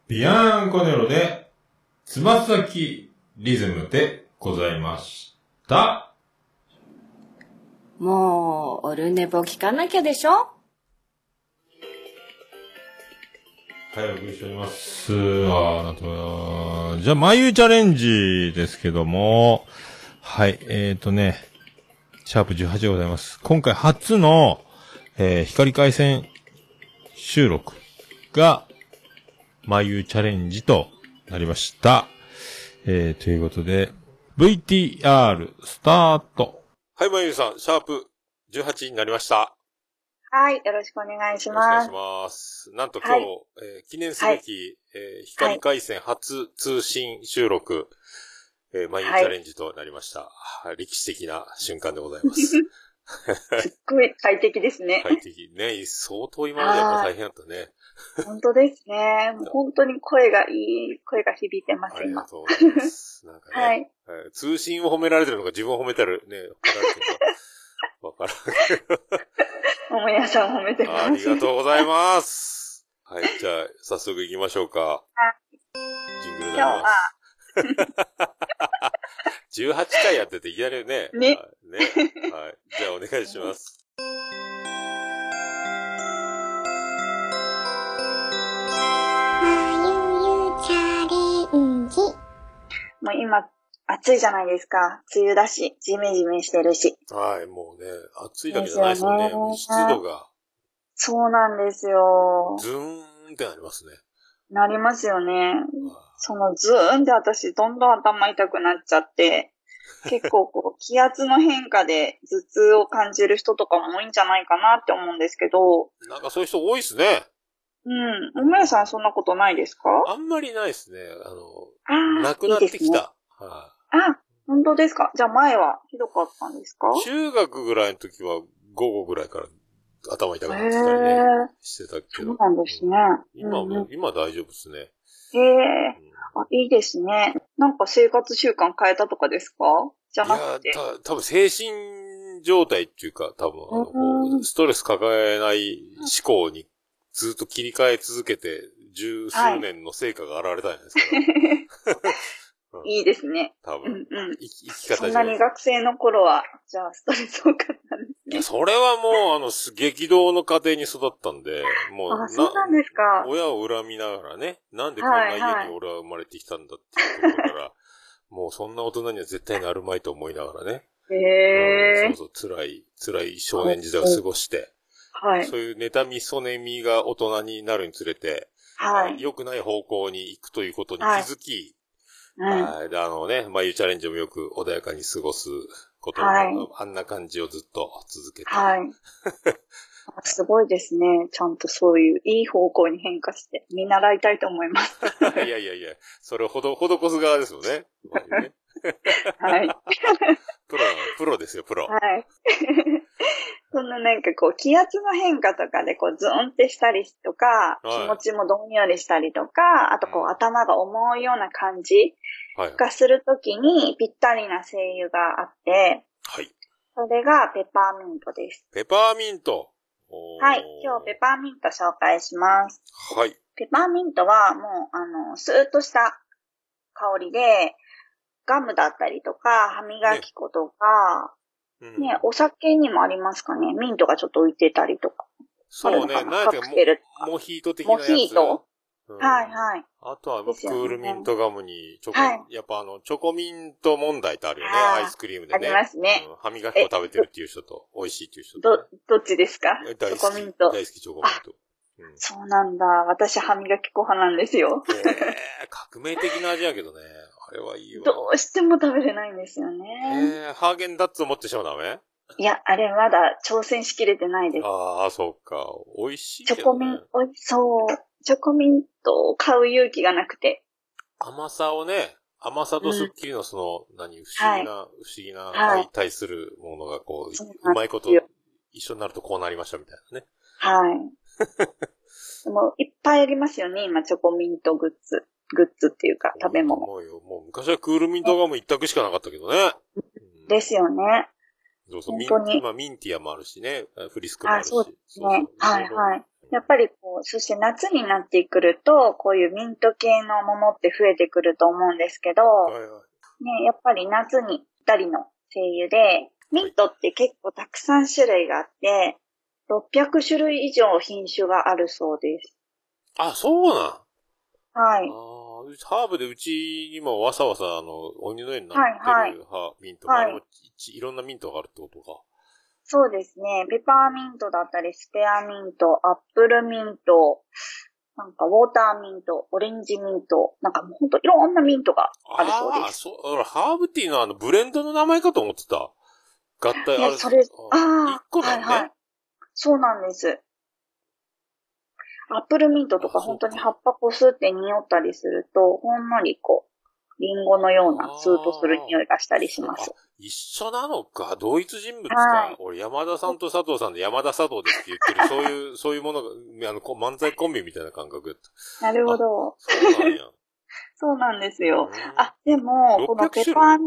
ビアンコネロで、つま先リズムでございました。もう、オルネポ聞かなきゃでしょ?はい、お送りしております。ああ、なってもじゃあ、眉チャレンジですけども、はい、えーとね、シャープじゅうはちでございます。今回初の、えー、光回線収録が、眉チャレンジとなりました。えー、ということで、ブイティーアール スタート。はい、眉さん、シャープじゅうはちになりました。はい、よろしくお願いします。よろしくお願いします。なんと今日、はいえー、記念すべき、はいえー、光回線初通信収録、はいえー、マインチャレンジとなりました、はい。歴史的な瞬間でございます。すっごい快適ですね。快適ね、相当今までやっぱ大変だったね。本当ですね。もう本当に声がいい、声が響いてます今。ありがとうございます。なんかね、はいえー、通信を褒められてるのか自分を褒めてるね、褒められてるのかわからんけど。もやさん褒めてます。ありがとうございます。はい、じゃあ、早速行きましょうか。ジングルになります。じゅうはちかいやってていきなりね。ね。ね。はい。じゃあ、お願いします。もう今、暑いじゃないですか。梅雨だし、ジメジメしてるし。はい、もうね、暑いだけじゃないですよね。よね湿度が。そうなんですよ。ズーンってなりますね。なりますよね。そのズーンって私、どんどん頭痛くなっちゃって、結構こう、気圧の変化で頭痛を感じる人とかも多いんじゃないかなって思うんですけど。なんかそういう人多いですね。うん。おもやさんそんなことないですか？あんまりないですね。あの、なくなってきた。いいですね。はああ、本当ですか？じゃあ前はひどかったんですか？中学ぐらいの時は午後ぐらいから頭痛くなってたりね、してたけど。そうなんですね。今、うん、今大丈夫ですね。へえ、うん、あ、いいですね。なんか生活習慣変えたとかですか？じゃなくて。いや、た、多分精神状態っていうか、多分あのこう、ストレス抱えない思考にずっと切り替え続けて、十数年の成果が現れたんじゃないですか、ね。はいうん、いいですね。多分。うんうん。生き方。そんなに学生の頃は、じゃあストレス多かったんですね。それはもう、あの、激動の家庭に育ったんで、もう、あ、そうなんですか。親を恨みながらね、なんでこんな家に俺は生まれてきたんだっていうところから、はいはい、もうそんな大人には絶対なるまいと思いながらね。へぇー、うん。そうそう、辛い、辛い少年時代を過ごして、はい。そういう妬み、嫉みが大人になるにつれて、はい。良くない方向に行くということに気づき、はい、はい、うん。あのね、まあ、いうチャレンジもよく穏やかに過ごすこと、はい、あんな感じをずっと続けて。はい。すごいですね。ちゃんとそういういい方向に変化して、見習いたいと思います。いやいやいや、それをほど、ほどこす側ですよね。はい。プロ、プロですよ、プロ。はい。そんななんかこう、気圧の変化とかでこう、ズーンってしたりとか、はい、気持ちもどんよりしたりとか、あとこう、頭が重いような感じがするときにぴったりな精油があって、はい。それがペパーミントです。ペパーミント。はい。今日ペパーミント紹介します。はい。ペパーミントはもう、あの、スーッとした香りで、ガムだったりとか、歯磨き粉とか、ねね、お酒にもありますかね。ミントがちょっと浮いてたりとか。そうね。なんかモヒート的なやつ。モヒート、うん、はいはい。あとはクールミントガムにチョコ、はい、やっぱあの、チョコミント問題ってあるよね。アイスクリームでね。ありますね、うん。歯磨き粉食べてるっていう人と、美味しいっていう人と、ね。ど、どっちですか？チョコミント。大好きチョコミント。うん、そうなんだ。私、歯磨き粉派なんですよ。えー、革命的な味やけどね。あれはいいわ。どうしても食べれないんですよね。えー、ハーゲンダッツを持ってしまうダメ？いや、あれまだ挑戦しきれてないです。ああ、そうか。美味しいけどね。チョコミン、おい、そう。チョコミントを買う勇気がなくて。甘さをね、甘さとスッキリのその、うん、何、不思議な、はい、不思議な、相対するものがこう、はい、うまいこと、一緒になるとこうなりましたみたいなね。はい。もういっぱいありますよね、今、チョコミントグッズ。グッズっていうか、食べ物。もうよ、もう昔はクールミントガム一択しかなかったけどね。うん、ですよね。そうそう、本当に。今、ミンティアもあるしね、フリスクもあるし。あ、そうですね。そうそう、はいはい。やっぱりこう、そして夏になってくると、こういうミント系のものって増えてくると思うんですけど、はいはい、ね、やっぱり夏にぴったりの精油で、ミントって結構たくさん種類があって、はい、ろっぴゃくしゅるい以上品種があるそうです。あ、そうなん。はい。あ、ハーブでうち今わさわさあの鬼のようになってる、はいはい、ミントが、はい、いろんなミントがあるってことか。そうですね。ペパーミントだったりスペアミント、アップルミント、なんかウォーターミント、オレンジミント、なんかもうほんといろんなミントがあるそうです。ああ、そう。ハーブティーのあのブレンドの名前かと思ってた。合体ある。いや、それ、ああ、いっこだね。はいはい。そうなんです。アップルミントとか本当に葉っぱこすって匂ったりすると、ほんのりこう、リンゴのようなツーとする匂いがしたりします。一緒なのか、同一人物か、はい。俺、山田さんと佐藤さんで山田佐藤ですって言ってる、そういう、そういうものが、あの、漫才コンビみたいな感覚やった。なるほど。そうなんや。そうなんですよ。あ、でも、このペパン、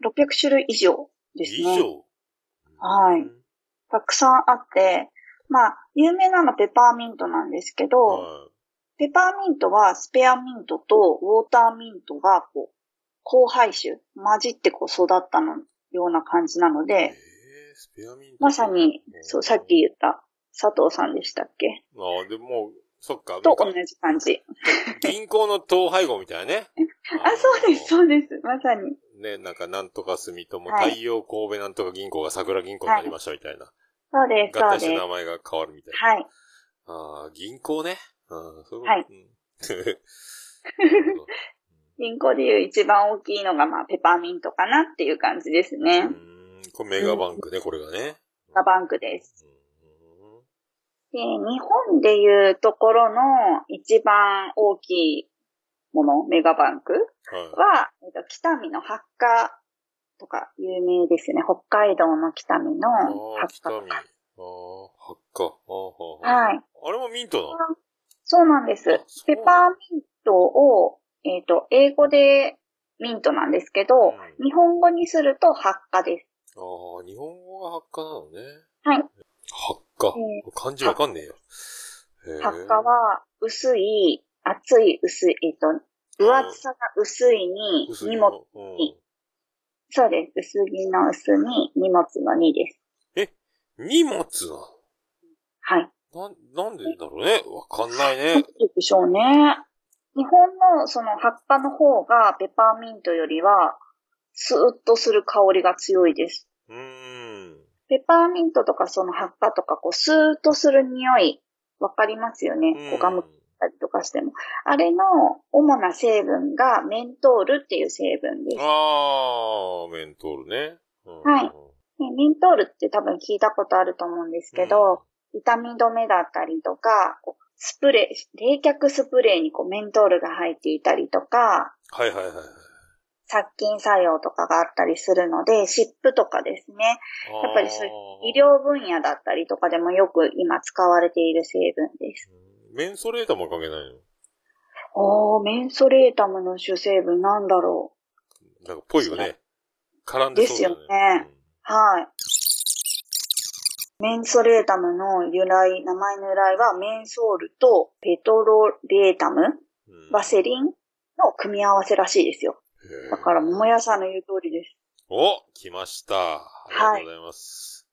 ろっぴゃくしゅるい以上ですね。以上？はい。たくさんあって、まあ、有名なのはペパーミントなんですけど、はい、ペパーミントはスペアミントとウォーターミントが、こう、交配種、混じってこう育ったのような感じなので、スペアミントまさに、そう、さっき言った佐藤さんでしたっけ？ああ、でも、そっか。と同じ感じ。銀行の統廃合みたいなね。あ、そうです、そうです。まさに。ね、なんか、なんとか住友、はい、太陽神戸なんとか銀行が桜銀行になりましたみたいな。はい、そうです、そうです。合体して名前が変わるみたいな。はい。ああ、銀行ね。あそうはい。銀行でいう一番大きいのが、まあ、ペパーミントかなっていう感じですね。うんこれメガバンクね、うん、これがね。メガバンクです。で、日本でいうところの一番大きいもの、メガバンクは、はい、えっと、北見のハッカとか有名ですよね。北海道の北見のハッカ。あ、北見。ああ、ハッカ。はい。あれもミントなの？そうなんです。ペパーミントを、えっと、英語でミントなんですけど、うん、日本語にするとハッカです。ああ、日本語がハッカなのね。はい。ハッカ。漢字わかんねえよ。ハッカは、薄い、厚い、薄い、えっと、分厚さが薄いに、荷物に。そうです。薄着の薄に、荷物のにです。え、荷物なの？はい。な、なんでだろうね。わかんないね。なんでしょうね。日本のその葉っぱの方がペパーミントよりは、スーッとする香りが強いです。うーん。ペパーミントとかその葉っぱとか、こう、スーッとする匂い、わかりますよね。こうガムたりとかしても。あれの主な成分がメントールっていう成分です。ああ、メントールね。うん、はい、ね。メントールって多分聞いたことあると思うんですけど、うん、痛み止めだったりとか、こうスプレー、冷却スプレーにこうメントールが入っていたりとか、はいはいはい。殺菌作用とかがあったりするので、湿布とかですね。やっぱりそういう医療分野だったりとかでもよく今使われている成分です。うんメンソレータムは関係ないの？ああ、メンソレータムの主成分なんだろう。なんかぽいよね。絡んでそうだね。ですよね。うん、はい。メンソレータムの由来、名前の由来はメンソールとペトロレータム、うん、ワセリンの組み合わせらしいですよ。だから桃屋さんの言う通りです。お、来ました。ありがとうございます。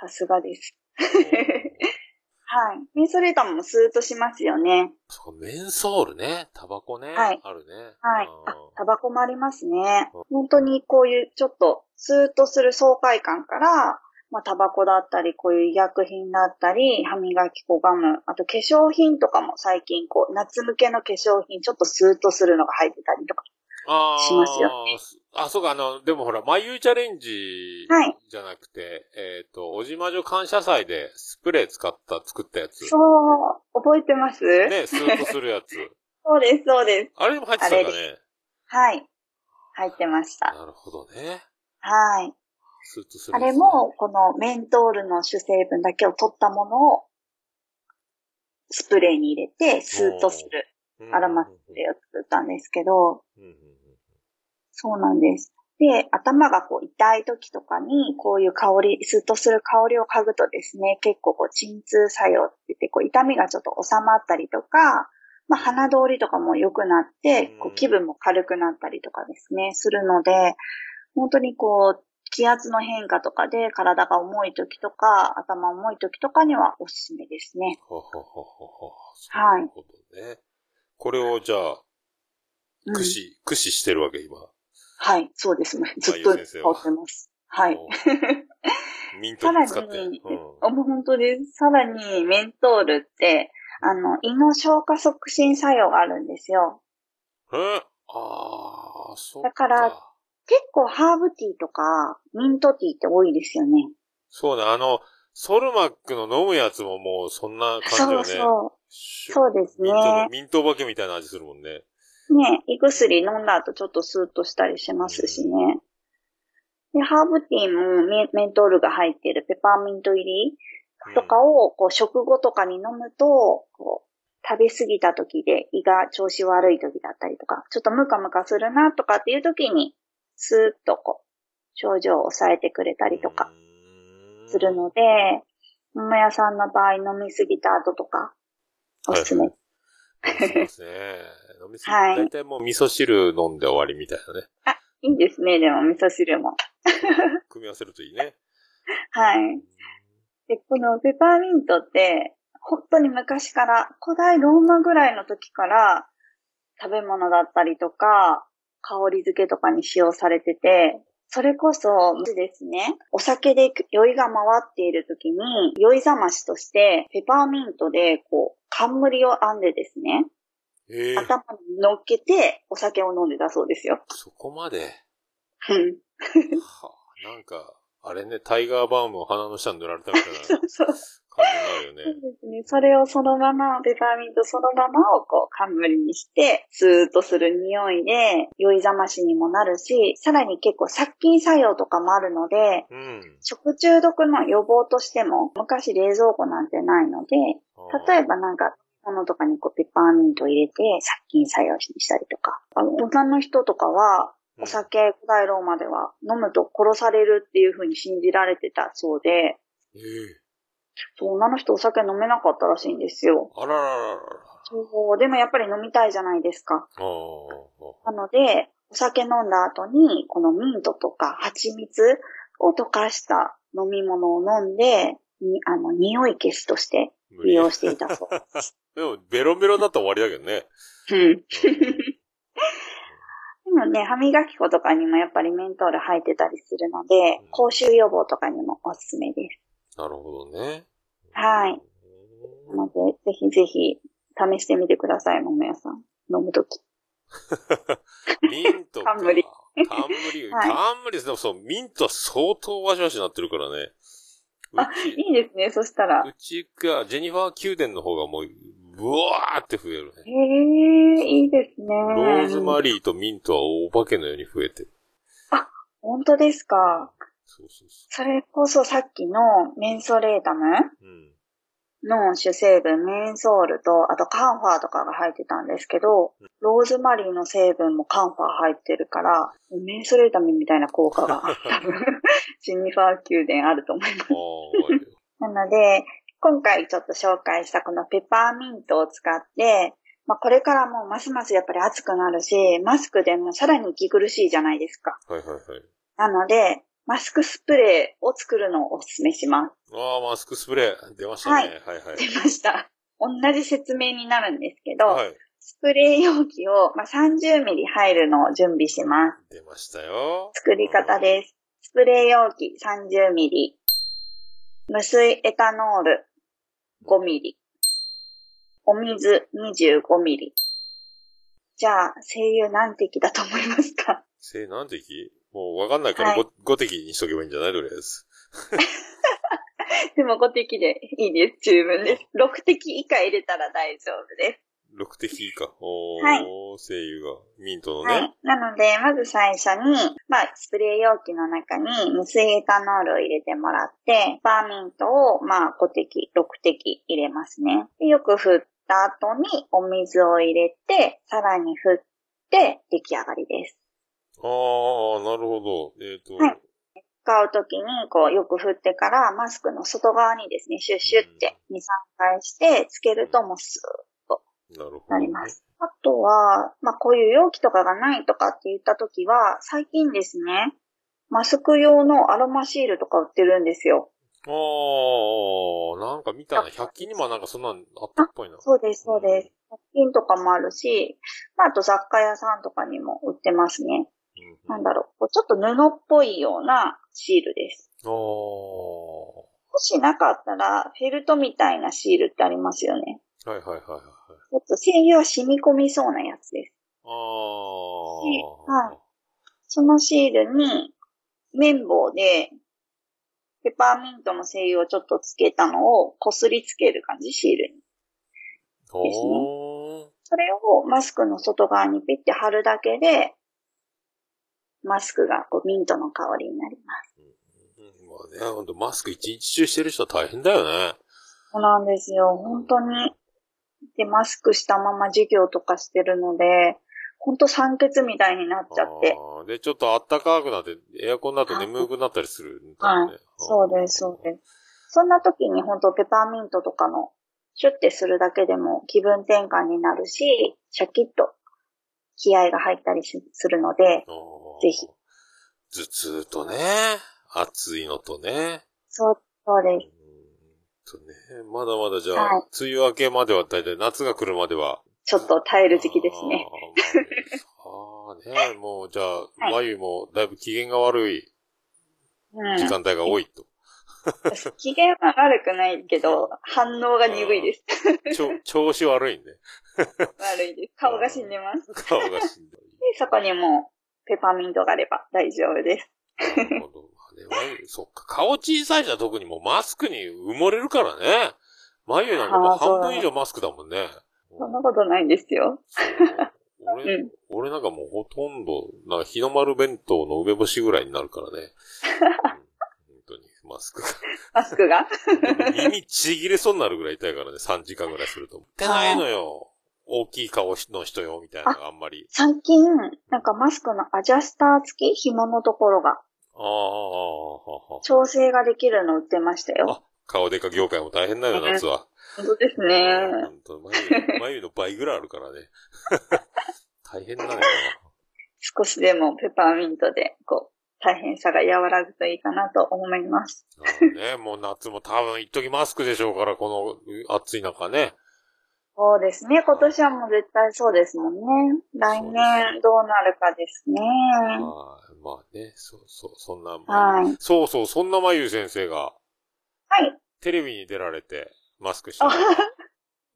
さすがです。はい。メンソレータムもスーッとしますよね。そう、メンソールね。タバコね。はい。あるね。はい。あ、タバコもありますね。本当にこういうちょっとスーッとする爽快感から、まあタバコだったり、こういう医薬品だったり、歯磨き粉ガム、あと化粧品とかも最近こう、夏向けの化粧品、ちょっとスーッとするのが入ってたりとかしますよね。あ、そうか、あの、でもほら、眉チャレンジじゃなくて、はい、えっと、小島女感謝祭でスプレー使った、作ったやつ。そう、覚えてますね、スーッとするやつ。そうです、そうです。あれも入ってたんだね。はい。入ってました。なるほどね。はい。スーッとする、ね。あれも、このメントールの主成分だけを取ったものを、スプレーに入れて、スーッとする、アロマスプレーを作ったんですけど、うんうんそうなんです。で、頭がこう痛い時とかに、こういう香り、スッとする香りを嗅ぐとですね、結構こう鎮痛作用って言って、こう痛みがちょっと収まったりとか、まあ鼻通りとかも良くなって、こう気分も軽くなったりとかですね、するので、本当にこう気圧の変化とかで体が重い時とか、頭重い時とかにはおすすめですね。はははは。そういうことね。はい、これをじゃあ、駆使、うん、駆使してるわけ、今。はい、そうですね。ずっと使ってます。はい。ミントに使って。さらに、うん、本当です。さらに、メントールって、あの、胃の消化促進作用があるんですよ。えああ、そうか。だから、結構ハーブティーとか、ミントティーって多いですよね。そうね。あの、ソルマックの飲むやつももうそんな感じよね。そうそう。そうですね。ミントお化けみたいな味するもんね。ね、胃薬飲んだ後ちょっとスーッとしたりしますしね。で、ハーブティーもメントールが入っているペパーミント入りとかをこう食後とかに飲むと、こう食べ過ぎた時で胃が調子悪い時だったりとか、ちょっとムカムカするなとかっていう時に、スーッとこう症状を抑えてくれたりとかするので、桃屋さんの場合飲み過ぎた後とか、おすすめ。はい、そうですね。飲みすぎ、はい、だいたいもう味噌汁飲んで終わりみたいなね。あ、いいですね。でも味噌汁も組み合わせるといいね。はい。で、このペパーミントって本当に昔から古代ローマぐらいの時から食べ物だったりとか香り付けとかに使用されてて、それこそですね、お酒で酔いが回っている時に酔いざましとしてペパーミントでこう冠を編んでですね、えー、頭に乗っけてお酒を飲んでたそうですよ。そこまで。うん。はあ、なんかあれね、タイガーバームを鼻の下に塗られたみたいな感じになるよね。そうですね。それをそのまま、ペパーミントそのままをこう冠にして、スーッとする匂いで酔い覚ましにもなるし、さらに結構殺菌作用とかもあるので、うん、食中毒の予防としても、昔冷蔵庫なんてないので、例えばなんか、物とかにこうペパーミント入れて殺菌作用にしたりとか、あの女の人とかは、お酒、古代ローマでは飲むと殺されるっていう風に信じられてたそうで、えー、そう、女の人お酒飲めなかったらしいんですよ。あらららら。そう、でもやっぱり飲みたいじゃないですか。なので、お酒飲んだ後に、このミントとか蜂蜜を溶かした飲み物を飲んで、にあの、匂い消しとして利用していたそうです。でも、ベロベロだったら終わりだけどね。うん。ね、歯磨き粉とかにもやっぱりメントール入ってたりするので、うん、口臭予防とかにもおすすめです。なるほどね。はい。なので、ぜひぜひ試してみてください、桃屋さん。飲むとき。ミントか。冠。冠。冠ですね。はい、そう、ミントは相当ワシワシになってるからね。あ、いいですね、そしたら。うちが、ジェニファー宮殿の方がもう、ブワーって増えるね。へえ、いいですね。ローズマリーとミントはお化けのように増えてる。あ、本当ですか。そうそうそう。それこそさっきのメンソレータムの主成分、メンソールと、あとカンファーとかが入ってたんですけど、うん、ローズマリーの成分もカンファー入ってるから、メンソレータムみたいな効果が多分、ジェニファー宮殿あると思います。なので、今回ちょっと紹介したこのペパーミントを使って、まあ、これからもますますやっぱり暑くなるし、マスクでもさらに息苦しいじゃないですか。はいはいはい。なので、マスクスプレーを作るのをお勧めします。ああ、マスクスプレー。出ましたね。はい、はい、はい。出ました。同じ説明になるんですけど、はい、スプレー容器を、まあ、さんじゅうミリ入るのを準備します。出ましたよ。作り方です。スプレー容器さんじゅうミリ。無水エタノール。ごミリ。お水にじゅうごミリ。じゃあ、精油何滴だと思いますか？精油何滴？もうわかんないから ご,、はい、ごてきにしとけばいいんじゃないとりあえず。でもごてきでいいです。十分です。ろくてき以下入れたら大丈夫です。ろくてき以下。おー、はい、精油が。ミントのね。はい。なので、まず最初に、まあ、スプレー容器の中に無水エタノールを入れてもらって、ペパーミントを、まあ、ごてき、ろくてき入れますね。で、よく振った後にお水を入れて、さらに振って、出来上がりです。あー、なるほど。えっと。はい。使うときに、こう、よく振ってから、マスクの外側にですね、シュッシュってに、さんかいして、つけるともうスーッとなります。あとは、まあ、こういう容器とかがないとかって言ったときは、最近ですね、マスク用のアロマシールとか売ってるんですよ。あー、なんか見たな。ひゃく均にもなんかそんなのあったっぽいな。そうです、そうです。ひゃく均とかもあるし、まあ、あと雑貨屋さんとかにも売ってますね。うん、なんだろう、ちょっと布っぽいようなシールです。あー。もしなかったら、フェルトみたいなシールってありますよね。はいはいはいはい。ちょっと精油は染み込みそうなやつです。ああ。はい。そのシールに綿棒でペパーミントの精油をちょっとつけたのをこすりつける感じ、シールに。ですね。それをマスクの外側にピッて貼るだけで、マスクがこうミントの香りになります。うん、まあね、ほんとマスク一日中してる人は大変だよね。そうなんですよ、本当に。で、マスクしたまま授業とかしてるので、ほんと酸欠みたいになっちゃって。あで、ちょっとあったかくなって、エアコンだと眠くなったりするみたいな、ね。はい、そうです、そうです。そんな時にほんとペパーミントとかのシュッてするだけでも気分転換になるし、シャキッと気合が入ったりしするので、ぜひ。頭痛とね、暑いのとね。そう、そうです。とね、まだまだじゃあ、はい、梅雨明けまではだいたい夏が来るまではちょっと耐える時期ですね。あー、まあ、ね、もうじゃあ、はい、眉もだいぶ機嫌が悪い時間帯が多いと。うん、機嫌は悪くないけど反応が鈍いです。調子悪いんで。悪いです。顔が死んでます。顔が死んでる。で、そこにもペパーミントがあれば大丈夫です。なるほど。そっか、顔小さい人は特にもうマスクに埋もれるからね。眉なんかもう半分以上マスクだもんね。そんなことないんですよ。俺、うん、俺なんかもうほとんど、なんか日の丸弁当の梅干しぐらいになるからね。うん、本当に、マスクが。マスクが耳ちぎれそうになるぐらい痛いからね、さんじかんぐらいすると。痛いのよ。大きい顔の人よ、みたいなのがあんまり。最近、なんかマスクのアジャスター付き紐のところが。ああ、調整ができるの売ってましたよ。あ、顔デカ業界も大変だよ、夏は。本当ですね。本当、眉、眉の倍ぐらいあるからね。大変だよ。少しでもペパーミントで、こう、大変さが和らぐといいかなと思います。ね、もう夏も多分一時マスクでしょうから、この暑い中ね。そうですね。今年はもう絶対そうですもんね。来年どうなるかですね。まあ、まあね、そうそう、そんな、はい、そうそう、そんなまゆ先生が、はい。テレビに出られて、マスクしてね。そ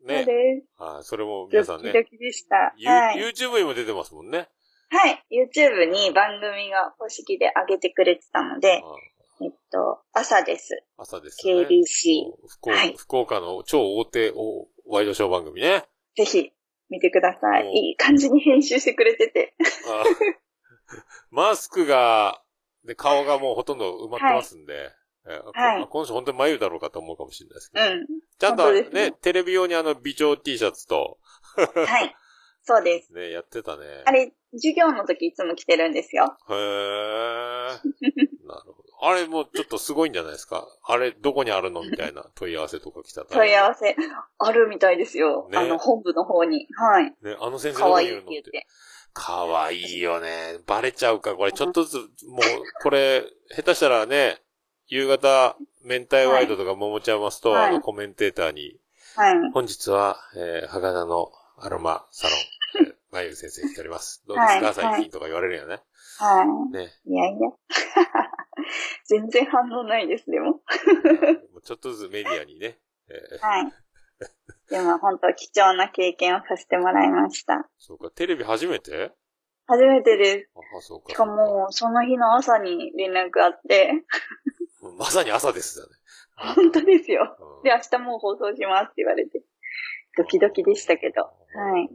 うです。はい、それも皆さんね。ドキドキでした。はい、YouTube にも出てますもんね。はい、YouTube に番組が公式で上げてくれてたので、えっと、朝です。朝ですね。ケービーシー。福岡、はい、福岡の超大手を、ワイドショー番組ね。ぜひ、見てください。いい感じに編集してくれてて。ああマスクが、で、顔がもうほとんど埋まってますんで。はい。あ、この人本当に眉だろうかと思うかもしれないですけど。うん。ちゃんと ね, ね、テレビ用にあの、美調 T シャツと。はい。そうです。ね、やってたね。あれ、授業の時いつも着てるんですよ。へー。なるほど。あれもうちょっとすごいんじゃないですか。あれどこにあるのみたいな問い合わせとか来たら。問い合わせあるみたいですよ。ね、あの本部の方に。はい。ね、あの先生どこにいるのって。かわいいよね。バレちゃうか。これちょっとずつ、もう、これ、下手したらね、夕方、明太ワイドとか桃ちゃんマストアのコメンテーターに、はいはい、本日は、えー、鋼のアロマサロン。まゆ先生来ております。どうですか、はい、最近とか言われるよね。はい。ね。いやいや。全然反応ないです、でも。ちょっとずつメディアにね。えー、はい。でも本当貴重な経験をさせてもらいました。そうか、テレビ初めて？初めてです。あ、そうか。しかも、その日の朝に連絡あって。まさに朝ですよね。本当ですよ。うん、で、明日もう放送しますって言われて。ドキドキでしたけど。はい。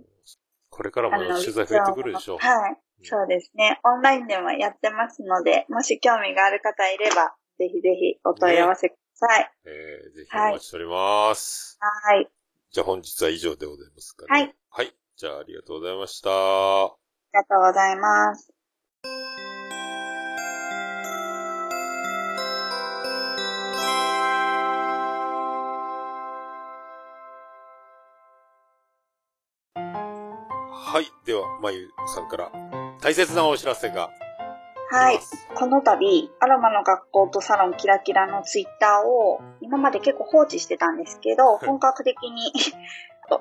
これからも取材増えてくるでしょう。はい。そうですね。オンラインでもやってますので、もし興味がある方いれば、ぜひぜひお問い合わせください。ね、えー、ぜひお待ちしております。はい。じゃあ本日は以上でございますかね。はい。はい。じゃあありがとうございました。ありがとうございます。はい。では、まゆさんから大切なお知らせが。はい。この度、アロマの学校とサロンキラキラのツイッターを、今まで結構放置してたんですけど、本格的に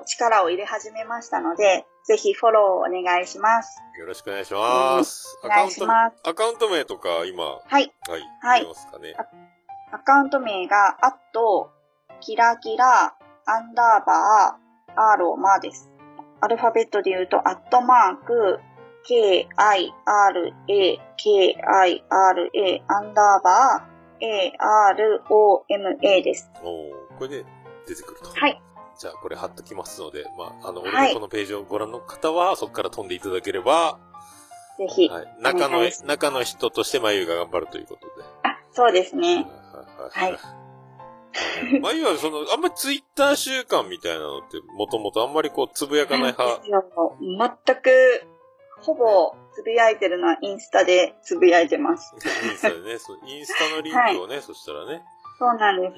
力を入れ始めましたので、ぜひフォローをお願いします。よろしくお願いします。お願いします。アカウント名とか今、はい。はい。はい。見ますかね。アカウント名が、アット、キラキラ、アンダーバー、アロマです。アルファベットで言うと、アットマーク、K-I-R-A-K-I-R-A、アンダーバエーアールオーエムエー です。おー、これで出てくると。はい。じゃあこれ貼っときますので、まあ、あの、俺のこのページをご覧の方は、そこから飛んでいただければ、ぜひ、はい。中の、中の人として眉が頑張るということで。あ、そうですね。はい。まゆは、その、あんまりツイッター習慣みたいなのって、もともとあんまりこう、つぶやかない派。全く、ほぼ、つぶやいてるのはインスタでつぶやいてます。インスタでね、そう、インスタのリンクをね、はい、そしたらね。そうなんです。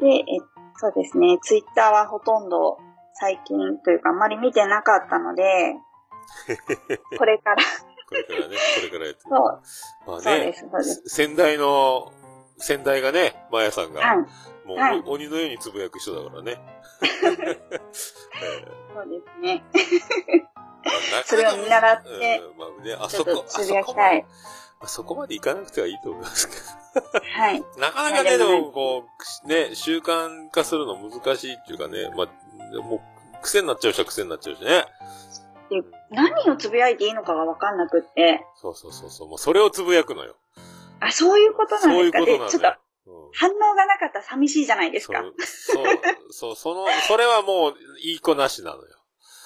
で、え、そうですね、ツイッターはほとんど、最近というか、あんまり見てなかったので、これから。これからね、これからやってる。そう。まあね、そうです、そうです。先代の、先代がね、マヤさんが、はい、もう、はい、鬼のようにつぶやく人だからね。そうですね。それを見習って、うん、まあね、あそこ、あそこまで、あそこまでいかなくてはいいと思いますけど。はい。なかなかね、でもこう、ね、習慣化するの難しいっていうかね、まあ、もう、癖になっちゃう人は癖になっちゃうしね。で、何をつぶやいていいのかがわかんなくって。そうそうそうそう、もうそれをつぶやくのよ。あ、そういうことなんですか。そういうことなんですか。ちょっと、反応がなかったら寂しいじゃないですか。そう、そう、そう、その、それはもう、いい子なしなのよ。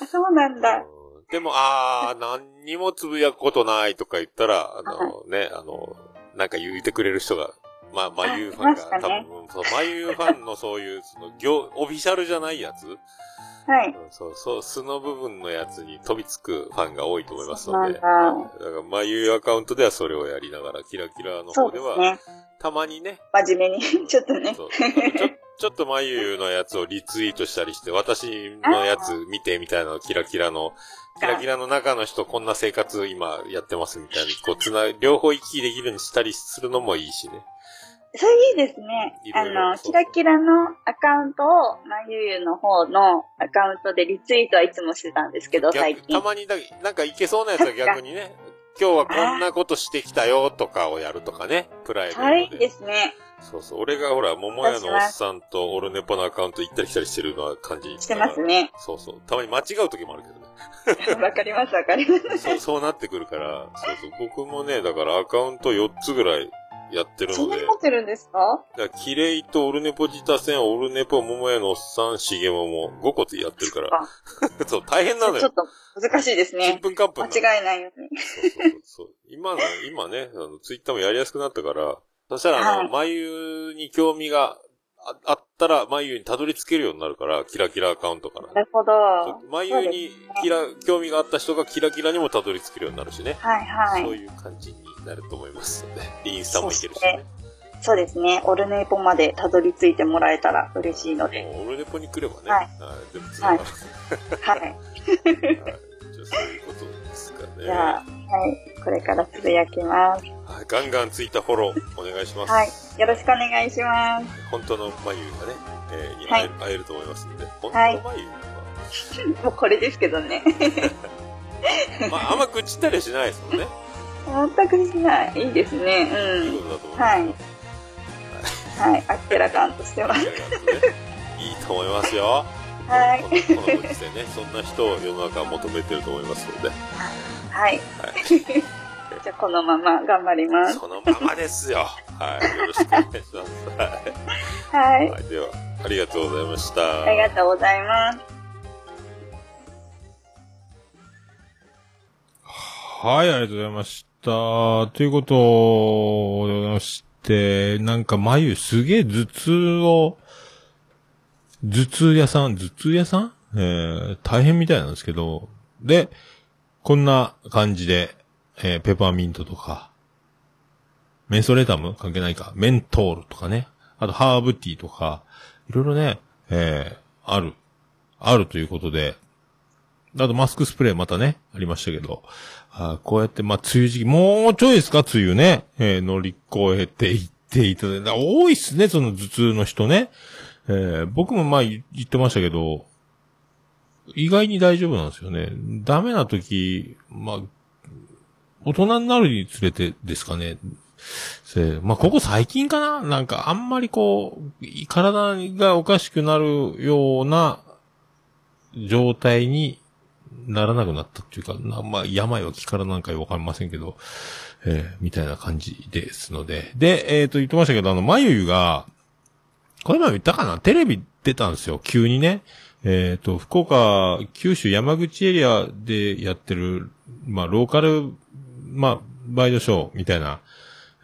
あ、そうなんだ。でも、あー、何にもつぶやくことないとか言ったら、あのね、あの、なんか言ってくれる人が、まあ、マユーファンが、ね、多分、そのマユーファンのそういう、その、行、オフィシャルじゃないやつはい。そうそう、素の部分のやつに飛びつくファンが多いと思いますので。だから、まゆアカウントではそれをやりながら、キラキラの方では、でね、たまにね。真面目に、ちょっとね。そうちょ、ちょっとまゆのやつをリツイートしたりして、私のやつ見てみたいなの、キラキラの、キラキラの中の人こんな生活今やってますみたいに、こう、つな、両方行き来できるようにしたりするのもいいしね。それいいですね。あの、キラキラのアカウントを、まゆゆの方のアカウントでリツイートはいつもしてたんですけど、最近。たまにだ、なんかいけそうなやつは逆にね、今日はこんなことしてきたよとかをやるとかね、プライベートで。はい、ですね。そうそう。俺がほら、桃屋のおっさんとオルネポのアカウント行ったり来たりしてるのは感じ。してますね。そうそう。たまに間違う時もあるけどね。わかります、わかります。そう、そうなってくるから、そうそう。僕もね、だからアカウントよっつぐらい、やってるので。そんなに持ってるんですか？だからキレイとオルネポジタセン、オルネポ、桃屋のおっさん、シゲモもごこやってるから。そう、大変なのよ。ちょっと難しいですね。ちんぷんかんぷん。間違いないよね。そうそうそう。今の、今ね、あの、ツイッターもやりやすくなったから、そしたら、あの、眉に興味があ、あったら、眉にたどり着けるようになるから、キラキラアカウントから。なるほど。眉にキラ、興味があった人がキラキラにもたどり着けるようになるしね。はいはい。そういう感じに。なると思いますので、インスタもいけるしね。そうですね。オルネポまでたどり着いてもらえたら嬉しいので。オルネポに来ればね。はい。でもつながる。はい。じゃあそういうことですかね。じゃあはい。これからつぶやきます。はい。ガンガンツイッターフォローお願いします。はい。よろしくお願いします。本当のまゆがね、えー、に会える、はい、会えると思いますので。本当のまゆは。もうこれですけどね。まああんま愚痴ったりしないですもんね。全くしない。いいですね。うん。いいことだと思います。はい。はい。あっけらかんとしてます。ね、いいと思いますよ。はい。このご時世ね、そんな人を世の中は求めてると思いますので。はい。はい、じゃあ、このまま頑張ります。そのままですよ。はい。よろしくお願いします。はい、はい。では、ありがとうございました。ありがとうございます。はい、ありがとうございました。ということでございまして、なんか眉すげえ頭痛を、頭痛屋さん、頭痛屋さん、えー、大変みたいなんですけど、で、こんな感じで、えー、ペパーミントとか、メンソレタム関係ないか、メントールとかね、あとハーブティーとか、いろいろね、えー、ある、あるということで、あとマスクスプレーまたね、ありましたけど、あこうやって、まあ、梅雨時期、もうちょいですか、梅雨ね、えー、乗り越えていっていただいた。多いっすね、その頭痛の人ね。えー、僕もまあ言ってましたけど、意外に大丈夫なんですよね。ダメな時、まあ、大人になるにつれてですかね。まあ、ここ最近かななんかあんまりこう、体がおかしくなるような状態に、ならなくなったっていうか、まあ、病は気からなんかわかりませんけど、えー、みたいな感じですので。で、えっと、言ってましたけど、あの、まゆゆが、これ前も言ったかな、テレビ出たんですよ、急にね。えっと、福岡、九州、山口エリアでやってる、まあ、ローカル、まあ、バイトショーみたいな、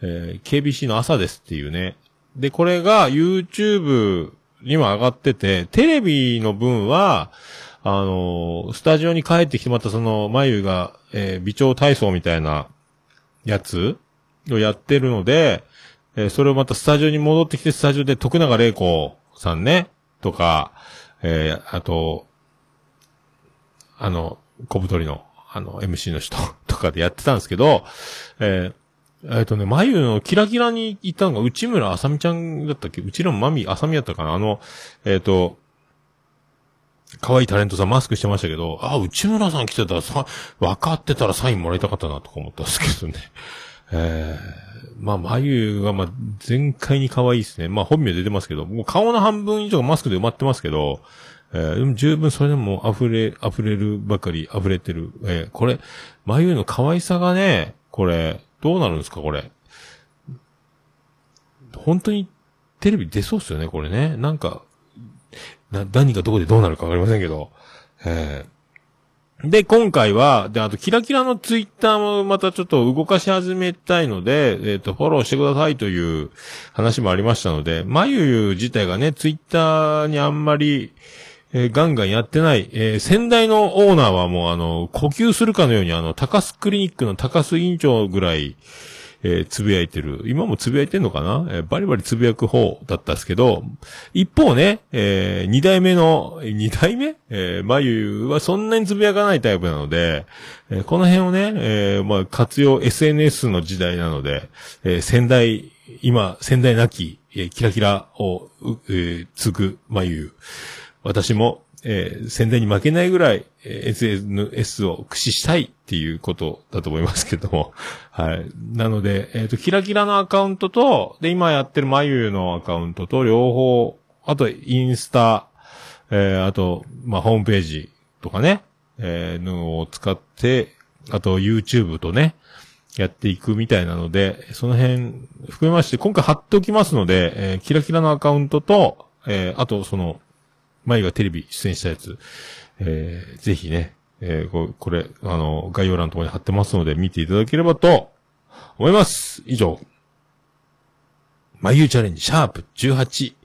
えー、ケービーシー の朝ですっていうね。で、これが YouTube にも上がってて、テレビの分は、あのー、スタジオに帰ってきてまたその、まゆが、えー、微調体操みたいなやつをやってるので、えー、それをまたスタジオに戻ってきて、スタジオで徳永玲子さんね、とか、えー、あと、あの、小太りの、あの、エムシー の人とかでやってたんですけど、えー、えっとね、まゆのキラキラに行ったのが内村あさみちゃんだったっけ、うちらもまみあさみだったかな、あの、えっと、可愛いタレントさんマスクしてましたけど、あ、内村さん来てたらさ、分かってたらサインもらいたかったなとか思ったんですけどね。えー、まあ、まゆが、まあ、全開に可愛いですね。まあ、本名出てますけど、もう顔の半分以上マスクで埋まってますけど、えー、十分それでも溢れ、溢れるばかり溢れてる。えー、これ、まゆの可愛さがね、これ、どうなるんですかこれ。本当にテレビ出そうっすよねこれね。なんか、な、何がどこでどうなるかわかりませんけど。えー、で、今回は、で、あと、キラキラのツイッターもまたちょっと動かし始めたいので、えっと、フォローしてくださいという話もありましたので、まゆゆ自体がね、ツイッターにあんまり、えー、ガンガンやってない、えー、先代のオーナーはもうあの、呼吸するかのようにあの、高須クリニックの高須院長ぐらい、えー、つぶやいてる。今もつぶやいてんのかな、えー、バリバリつぶやく方だったんですけど、一方ね、えー、二代目の、二代目えー、まゆはそんなにつぶやかないタイプなので、えー、この辺をね、えー、まあ、活用 エスエヌエス の時代なので、えー、先代、今、先代なき、えー、キラキラを、えー、継ぐまゆ。私も、えー、宣伝に負けないぐらい、えー、エスエヌエス を駆使したいっていうことだと思いますけども。はい。なので、えっと、キラキラのアカウントと、で、今やってるまゆゆのアカウントと、両方、あと、インスタ、えー、あと、まあ、ホームページとかね、えー、のを使って、あと、YouTube とね、やっていくみたいなので、その辺、含めまして、今回貼っておきますので、えー、キラキラのアカウントと、えー、あと、その、まゆがテレビ出演したやつ、えー、ぜひね、えー、これ、あの、概要欄のところに貼ってますので、見ていただければと、思います。以上。まゆチャレンジ、シャープじゅうはち、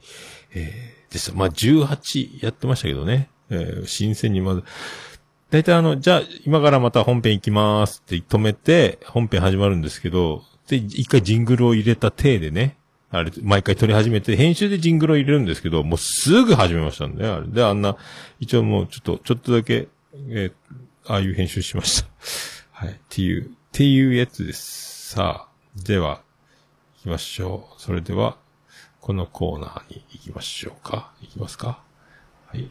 えー、です。まあ、じゅうはちやってましたけどね。えー、新鮮にまず、だいたいあの、じゃあ、今からまた本編行きますって止めて、本編始まるんですけど、で、一回ジングルを入れた体でね、あれ、毎回撮り始めて、編集でジングルを入れるんですけど、もうすぐ始めましたんで、あれ。で、あんな、一応もうちょっと、ちょっとだけ、えー、ああいう編集しました。はい。っていう、っていうやつです。さあ、では、行きましょう。それでは、このコーナーに行きましょうか。行きますか。はい。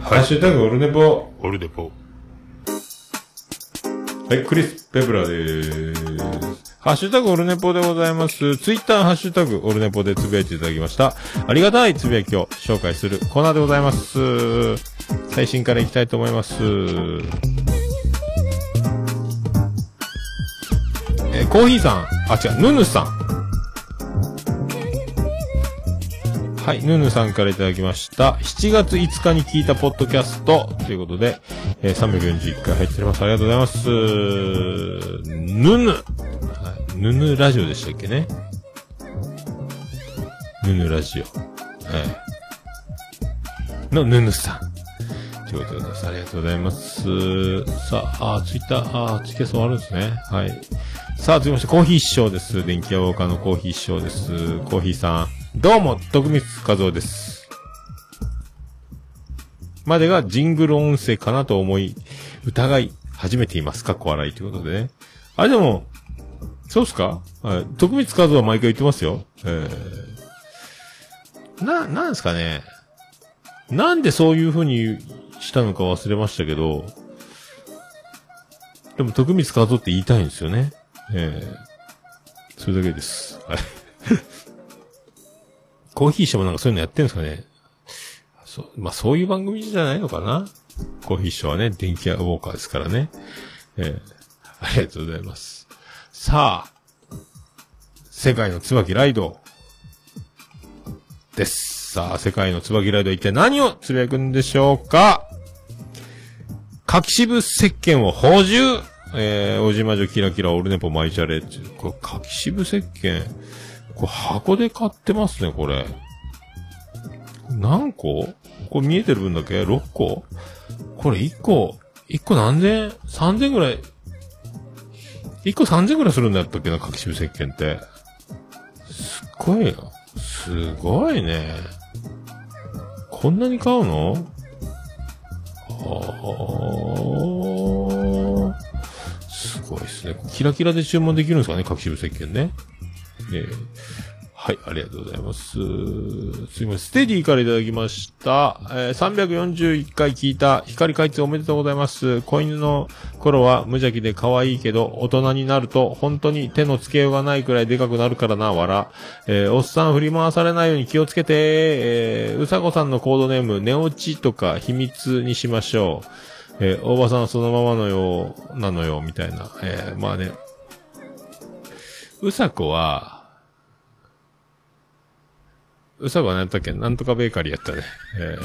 ハッシュタグオルネポ。オルネポ。はい、クリス・ペブラでーす。ハッシュタグオルネポでございます。ツイッターハッシュタグオルネポでつぶやいていただきました。ありがたいつぶやきを紹介するコーナーでございます。最新からいきたいと思います。えー、コーヒーさん、あ、違う、ヌヌさん。はい、ヌヌさんからいただきました。しちがついつかに聞いたポッドキャストということで、えー、さんびゃくよんじゅういっかい入っております。ありがとうございます。ヌヌ。ヌヌラジオでしたっけね、ヌヌラジオ、はい、のヌヌさんということでございます。ありがとうございます。さあ、あツイッター、あツイキャス終わるんですね。はい。さあ、続きましてコーヒー師匠です。電気屋ウォーカーのコーヒー師匠です。コーヒーさん、どうも徳光和夫です。までがジングル音声かなと思い疑い始めています。かっこ笑いということでね。あれでもそうっすか？はい。徳光和夫は毎回言ってますよ。えー、な、なんですかね。なんでそういう風にしたのか忘れましたけど、でも徳光和夫って言いたいんですよね。えー、それだけです。はい。コーヒー社もなんかそういうのやってるんですかね。そ、まあ、そういう番組じゃないのかな。コーヒー社はね、電気屋ウォーカーですからね。えーありがとうございます。さあ、世界の椿ライドです。さあ、世界の椿ライドは一体何をつぶやくんでしょうか。柿渋石鹸を補充、えー、おじまじょキラキラオルネポマイチャレっていう。これ柿渋石鹸、これ箱で買ってますね、これ。何個？これ見えてる分だけ ?ろっ 個？これいっこ、いっこ何千 ?さんぜん ぐらい。いっこさんぜんぐらいするんだったっけな、柿渋石鹸って。すっごいよ。すごいね。こんなに買うの？はぁ。すごいですね。キラキラで注文できるんですかね、柿渋石鹸ね。えー、はい、ありがとうございます。すいません、ステディからいただきました。えー、さんびゃくよんじゅういっかい聞いた光開通おめでとうございます。子犬の頃は無邪気で可愛いけど、大人になると本当に手のつけようがないくらいでかくなるからな、わら。えー、おっさん振り回されないように気をつけて、えー、うさこさんのコードネーム、寝落ちとか秘密にしましょう。えー、おばさんそのままのよう、なのよ、みたいな。えー、まあね。うさこは、うさこは何やったっけ？なんとかベーカリーやったね。え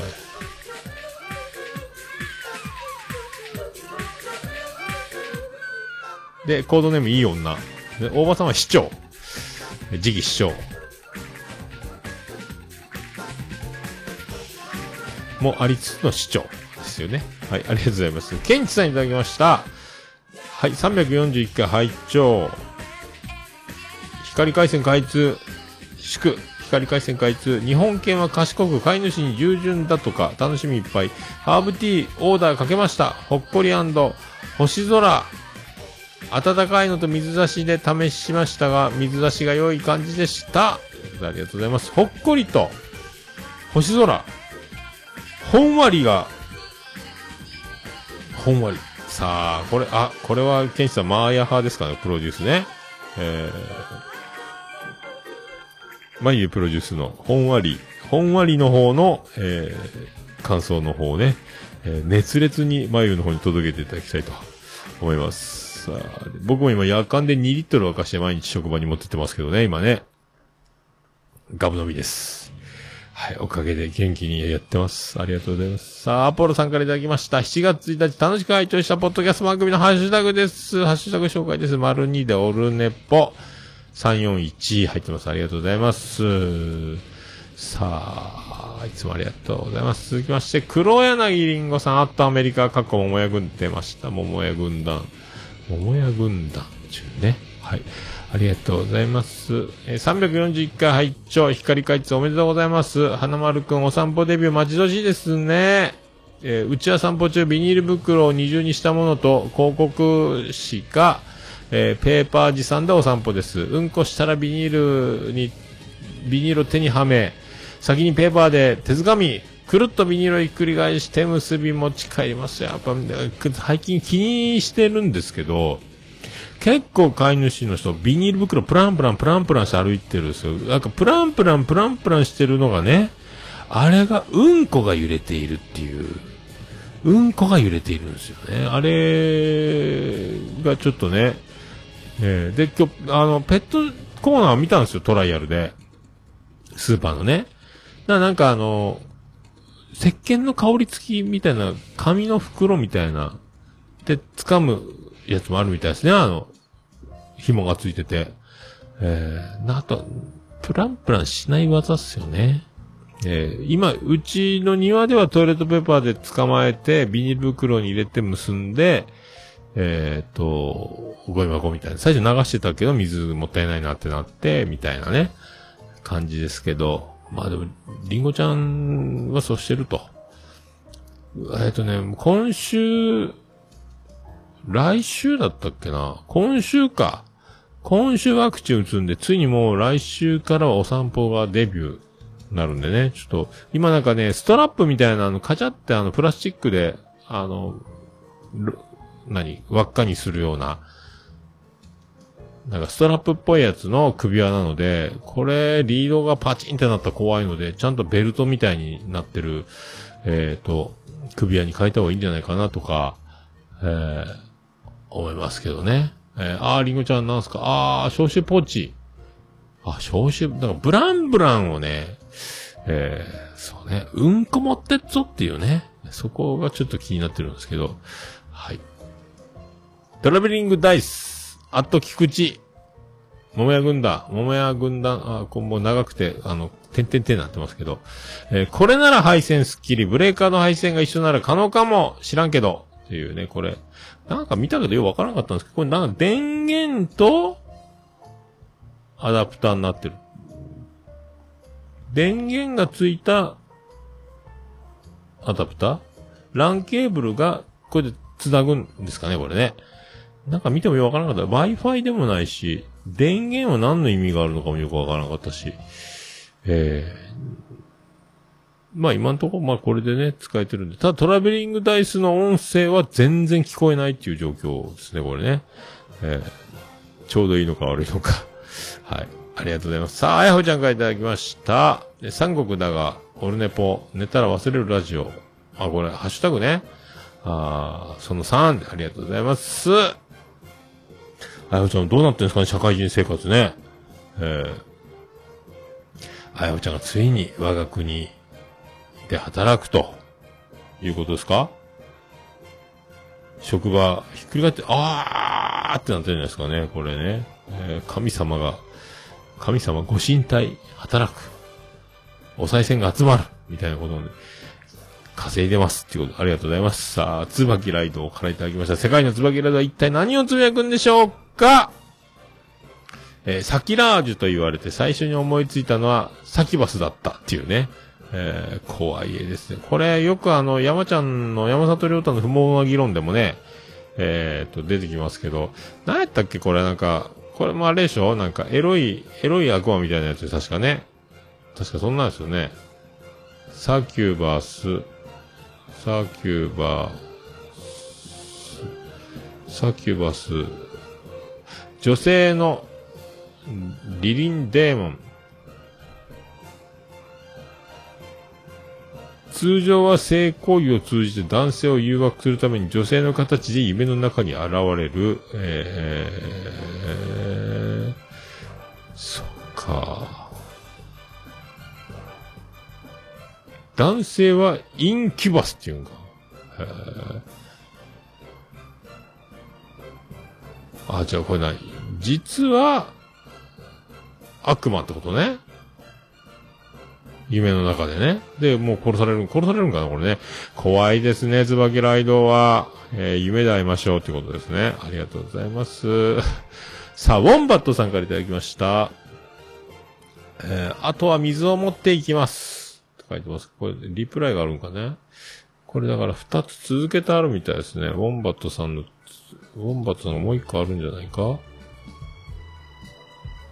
ー、で、コードネームいい女。で、大場さんは市長。次期市長。もありつつの市長ですよね。はい、ありがとうございます。ケンチさんいただきました。はい、さんびゃくよんじゅういっかい拝聴。光回線開通。祝。光回線開通。日本犬は賢く飼い主に従順だとか楽しみいっぱい。ハーブティーオーダーかけました。ほっこり&星空。暖かいのと水差しで試しましたが、水差しが良い感じでした。ありがとうございます。ほっこりと星空。ほんわりが、ほんわり。さあ、これ、あ、これはケンシさんマーヤ派ですかね、プロデュースね。えー眉毛プロデュースの、ほんわり、ほんわりの方の、えー、感想の方をね、えー、熱烈に眉毛の方に届けていただきたいと思います。さあ、僕も今夜間でにリットル沸かして毎日職場に持ってってますけどね、今ね。ガブ飲みです。はい、おかげで元気にやってます。ありがとうございます。さあ、アポロさんからいただきました。しちがつついたち楽しく拝聴したポッドキャスト番組のハッシュタグです。ハッシュタグ紹介です。丸にでオルネポ。さんよんいち入ってます。ありがとうございます。さあ、いつもありがとうございます。続きまして、黒柳りんごさん、あっとアメリカ、かっこ桃屋軍出ました。桃屋軍団。桃屋軍団中ね。はい。ありがとうございます。えー、さんびゃくよんじゅういっかい拝聴、光開通おめでとうございます。花丸くん、お散歩デビュー待ち遠しいですね。えー、うちは散歩中、ビニール袋を二重にしたものと、広告紙か、えー、ペーパー持参でお散歩です。うんこしたらビニールに、ビニールを手にはめ、先にペーパーで手掴み、くるっとビニールをひっくり返して結び持ち帰りますよ。やっぱ、最近気にしてるんですけど、結構飼い主の人、ビニール袋プランプランプランプランして歩いてるんですよ。なんかプランプランプランプランしてるのがね、あれが、うんこが揺れているっていう。うんこが揺れているんですよね。あれがちょっとね、えー、で、今日、あの、ペットコーナーを見たんですよ、トライアルで。スーパーのね。な、なんかあの、石鹸の香り付きみたいな、紙の袋みたいな、で、掴むやつもあるみたいですね、あの、紐が付いてて。えー、な、あと、プランプランしない技っすよね。えー、今、うちの庭ではトイレットペーパーで捕まえて、ビニール袋に入れて結んで、えっと、ゴミ箱みたいな。最初流してたけど、水もったいないなってなって、みたいなね、感じですけど。まあでも、リンゴちゃんはそうしてると。えっとね、今週、来週だったっけな。今週か。今週ワクチン打つんで、ついにもう来週からはお散歩がデビューになるんでね。ちょっと、今なんかね、ストラップみたいなの、カチャってあの、プラスチックで、あの、何輪っかにするような、なんかストラップっぽいやつの首輪なので、これ、リードがパチンってなったら怖いので、ちゃんとベルトみたいになってる、えっと、首輪に変えた方がいいんじゃないかなとか、えー、思いますけどね。えー、あー、りんごちゃんなんすか？あー、消臭ポーチ。あ、消臭、だからブランブランをね、えー、そうね、うんこ持ってっぞっていうね、そこがちょっと気になってるんですけど、はい。トラベリングダイス、あと菊池、桃屋軍団、桃屋軍団、あ、こうもう長くて、あの、てんてんてんなってますけど、えー、これなら配線スッキリ、ブレーカーの配線が一緒なら可能かも、知らんけど、っていうね、これ、なんか見たけどよくわからなかったんですけど、これなんか電源と、アダプターになってる。電源がついた、アダプター？ラン ケーブルが、これで繋ぐんですかね、これね。なんか見てもよくわからなかった。Wi-Fi でもないし、電源は何の意味があるのかもよくわからなかったし。えー、まあ今のところ、まあこれでね、使えてるんで。ただトラベリングダイスの音声は全然聞こえないっていう状況ですね、これね。えー、ちょうどいいのか悪いのか。はい。ありがとうございます。さあ、あやほちゃんからいただきました。で、三国だが、オルネポ、寝たら忘れるラジオ。あ、これ、ハッシュタグね。あー、そのさんで、ありがとうございます。あやほちゃん、どうなってんですかね、社会人生活ね。えー、あやほちゃんがついに我が国で働くと、いうことですか？職場、ひっくり返って、あーってなってるんじゃないですかね、これね。えー、神様が、神様ご神体働く。お賽銭が集まる。みたいなことで、稼いでます。っていうこと、ありがとうございます。さあ、椿ライドからいただきました。世界の椿ライドは一体何をつぶやくんでしょうか？えー、サキラージュと言われて最初に思いついたのは、サキバスだったっていうね。えー、怖い絵ですね。これ、よくあの、山ちゃんの、山里亮太の不毛な議論でもね、えー、っと、出てきますけど、何やったっけこれなんか、これもあれでしょ？なんか、エロい、エロい悪魔みたいなやつで確かね。確かそんなんですよね。サキュバス、サキュバス、サキュバス、女性のリリンデーモン。通常は性行為を通じて男性を誘惑するために女性の形で夢の中に現れる。えー、そっか。男性はインキュバスっていうんか。えー、あ、じゃあこれ何？実は悪魔ってことね。夢の中でね。で、もう殺される、殺されるんかな、これね。怖いですね、椿ライドは。えー、夢で会いましょうってことですね。ありがとうございます。さあ、ウォンバットさんからいただきました。えー、あとは水を持っていきます。と書いてます。これ、リプライがあるんかね。これだから二つ続けてあるみたいですね。ウォンバットさんの、ウォンバットさんがもう一個あるんじゃないか？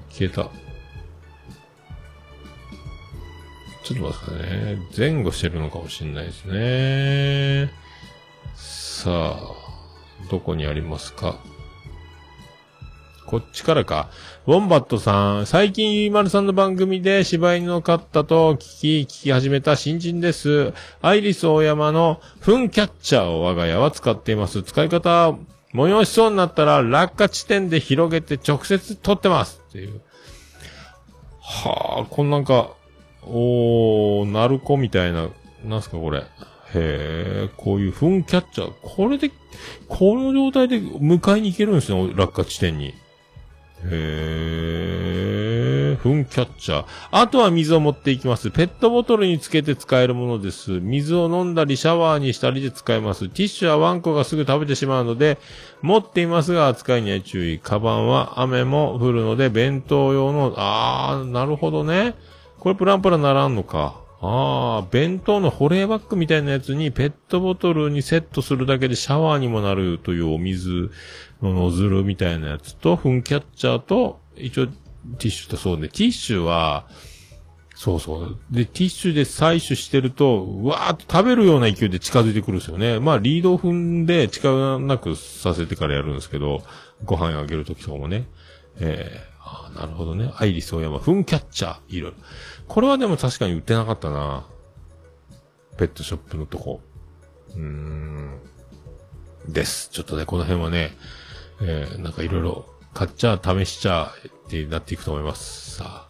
消えた。ちょっと待ってくださいね。前後してるのかもしれないですね。さあ、どこにありますか？こっちからか。ウォンバットさん、最近ゆいまるさんの番組で柴犬のカッタと聞き、聞き始めた新人です。アイリス大山のフンキャッチャーを我が家は使っています。使い方、催しそうになったら落下地点で広げて直接取ってます。っていう。はあ、こんなんか、おー、ナルコみたいな、なんすかこれ。へー、こういうフンキャッチャー。これで、この状態で迎えに行けるんですね、落下地点に。へー、フンキャッチャー。あとは水を持っていきます。ペットボトルにつけて使えるものです。水を飲んだりシャワーにしたりで使えます。ティッシュはワンコがすぐ食べてしまうので、持っていますが扱いには注意。カバンは雨も降るので、弁当用の、あー、なるほどね。これプランプラならんのか。ああ、弁当の保冷バッグみたいなやつにペットボトルにセットするだけでシャワーにもなるというお水のノズルみたいなやつと、フンキャッチャーと、一応ティッシュとそうね。ティッシュは、そうそう。で、ティッシュで採取してると、うわーっと食べるような勢いで近づいてくるんですよね。まあ、リードを踏んで力なくさせてからやるんですけど、ご飯あげるときとかもね。えーああ、なるほどね。アイリスオーヤマ、フンキャッチャー、いろいろ。これはでも確かに売ってなかったな。ペットショップのとこ。うーん。です。ちょっとね、この辺はね、えー、なんかいろいろ買っちゃ、試しちゃ、ってなっていくと思います。さあ、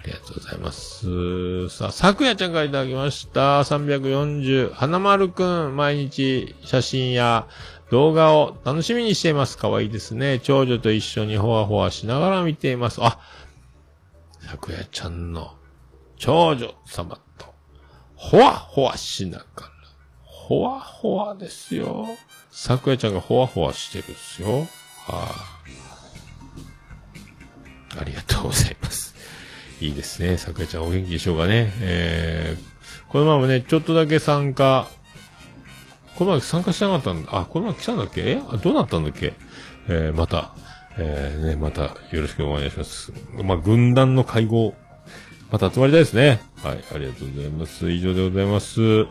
ありがとうございます。さあ、さくやちゃんからいただきました。さんびゃくよんじゅう。花丸くん、毎日写真や動画を楽しみにしています。かわいいですね。長女と一緒にほわほわしながら見ています。あ、さくやちゃんの長女様と、ほわほわしながら。ほわほわですよ。さくやちゃんがほわほわしてるんですよ。はあ。ありがとうございます。いいですね。さくらちゃんお元気でしょうかね。えー、このままね、ちょっとだけ参加、このまま参加しなかったんだ。あ、このまま来たんだっけえあどうなったんだっけえー、また、えー、ね、またよろしくお願いします。まあ、軍団の会合、また集まりたいですね。はい、ありがとうございます。以上でございます。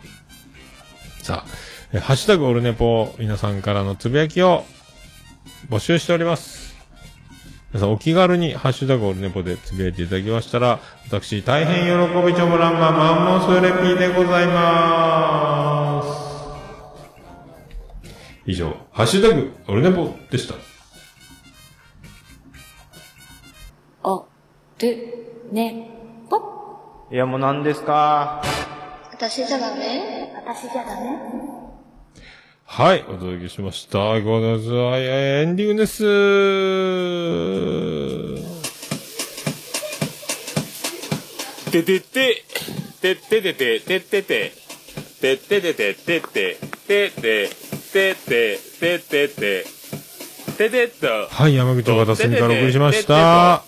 さあ、えー、ハッシュタグオルネポ、皆さんからのつぶやきを募集しております。皆さんお気軽にハッシュタグオルネポでつぶやいていただきましたら、私大変喜びちょもらんまマンモスレピーでございまーす。以上、ハッシュタグオルネポでした。あ、る、ね、ぽ。いやもう何ですかー。私じゃダメ？私じゃダメ？はい、お届けしました。ごめんなさい。エンディングです。ててて、てててて、ててて、てててて、ててて、ててて、ててて、ててと。はい、山口岡田隅からお送りしました。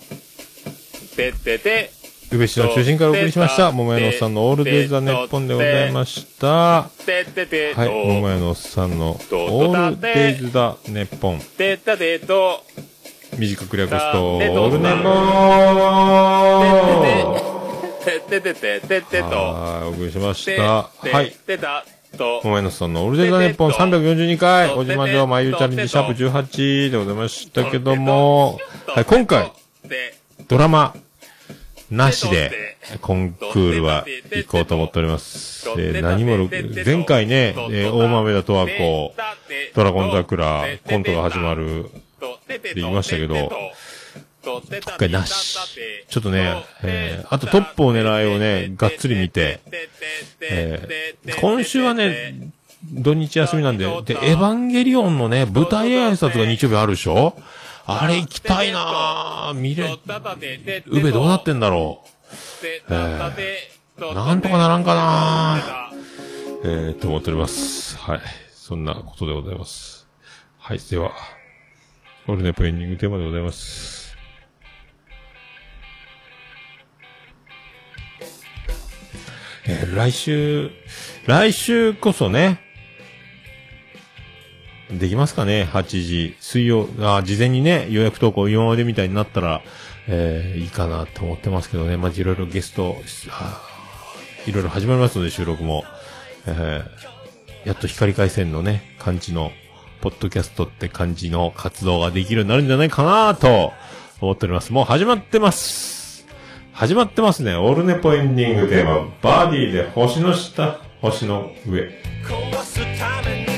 ててて。宇部市の中心からお送りしました。桃屋のおっさんのオールデイズ・ザ・ネッポンでございました。はい、桃屋のおっさんのオールデイズ・ザ・ネッポン。短く略すと、オールネポン。はい、お送りしました。はい。桃屋のおっさんのオールデイズ・ザ・ネッポンさんびゃくよんじゅうにかい、おじまじょうまゆうチャレンジシャープじゅうはちでございましたけども、はい、今回、ドラマ、なしで、コンクールは行こうと思っております。えー、何も、前回ね、えー、大豆田とわ子、ドラゴン桜、コントが始まるって言いましたけど、今回なし。ちょっとね、えー、あとトップを狙いをね、がっつり見て、えー、今週はね、土日休みなんで、で、エヴァンゲリオンのね、舞台挨拶が日曜日あるでしょ？あれ行きたいなぁ。見れ、うべどうなってんだろう。えー、なんとかならんかなぁ。えー、と思っております。はい。そんなことでございます。はい。では、オルネポエンディングテーマでございます。えー、来週、来週こそね、できますかね ?はちじ。水曜、あ、事前にね、予約投稿今までみたいになったら、えー、いいかなと思ってますけどね。まじいろいろゲスト、いろいろ始まりますので、収録も。えー、やっと光回線のね、感じの、ポッドキャストって感じの活動ができるようになるんじゃないかなと思っております。もう始まってます。始まってますね。オールネポエンディングテーマ、バーディーで星の下、星の上。壊すために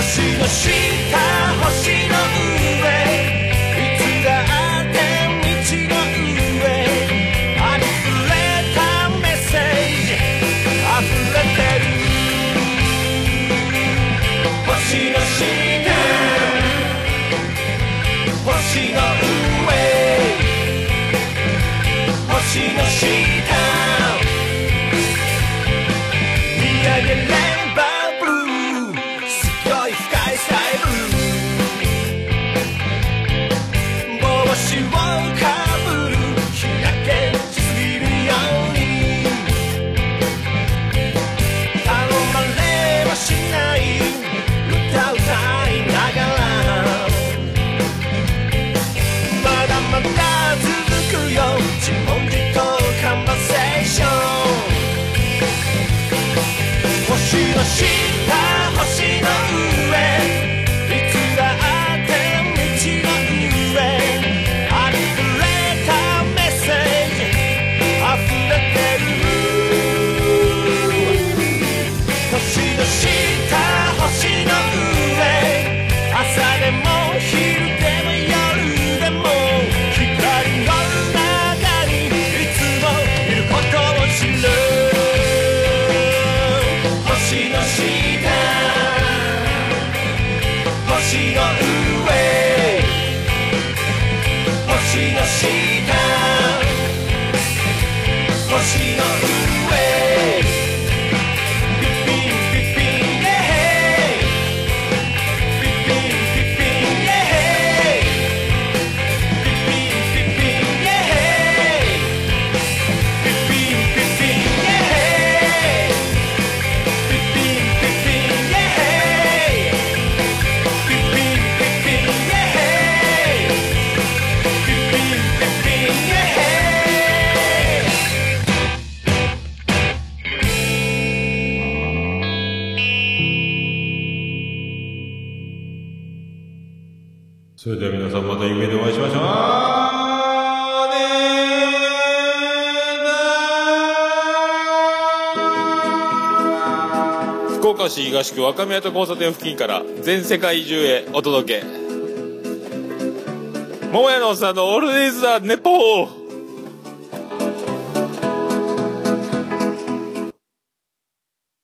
星の下、星の上、いつだって道の上、ありふれたメッセージ、あふれてる。星の下、星の上、星の下、見上げればブルー、すごい深いスタイル。星の上、星の下、星の上、ピッピンピッピンイエーイ、ピッピンピッピンイエーイ、ピッピンピッピンイエーイ、ピッピンピッピンイエーイ、ピッピンピッピンイエーイ、ピッピンピッピンイエーイ、ピッピンピッピンイエーイ。それでは皆さんまた夢でお会いしましょう。あーねーなー福岡市東区若宮と交差点付近から全世界中へお届け。桃屋のおっさんのオールディーズ・ザ・ネポー。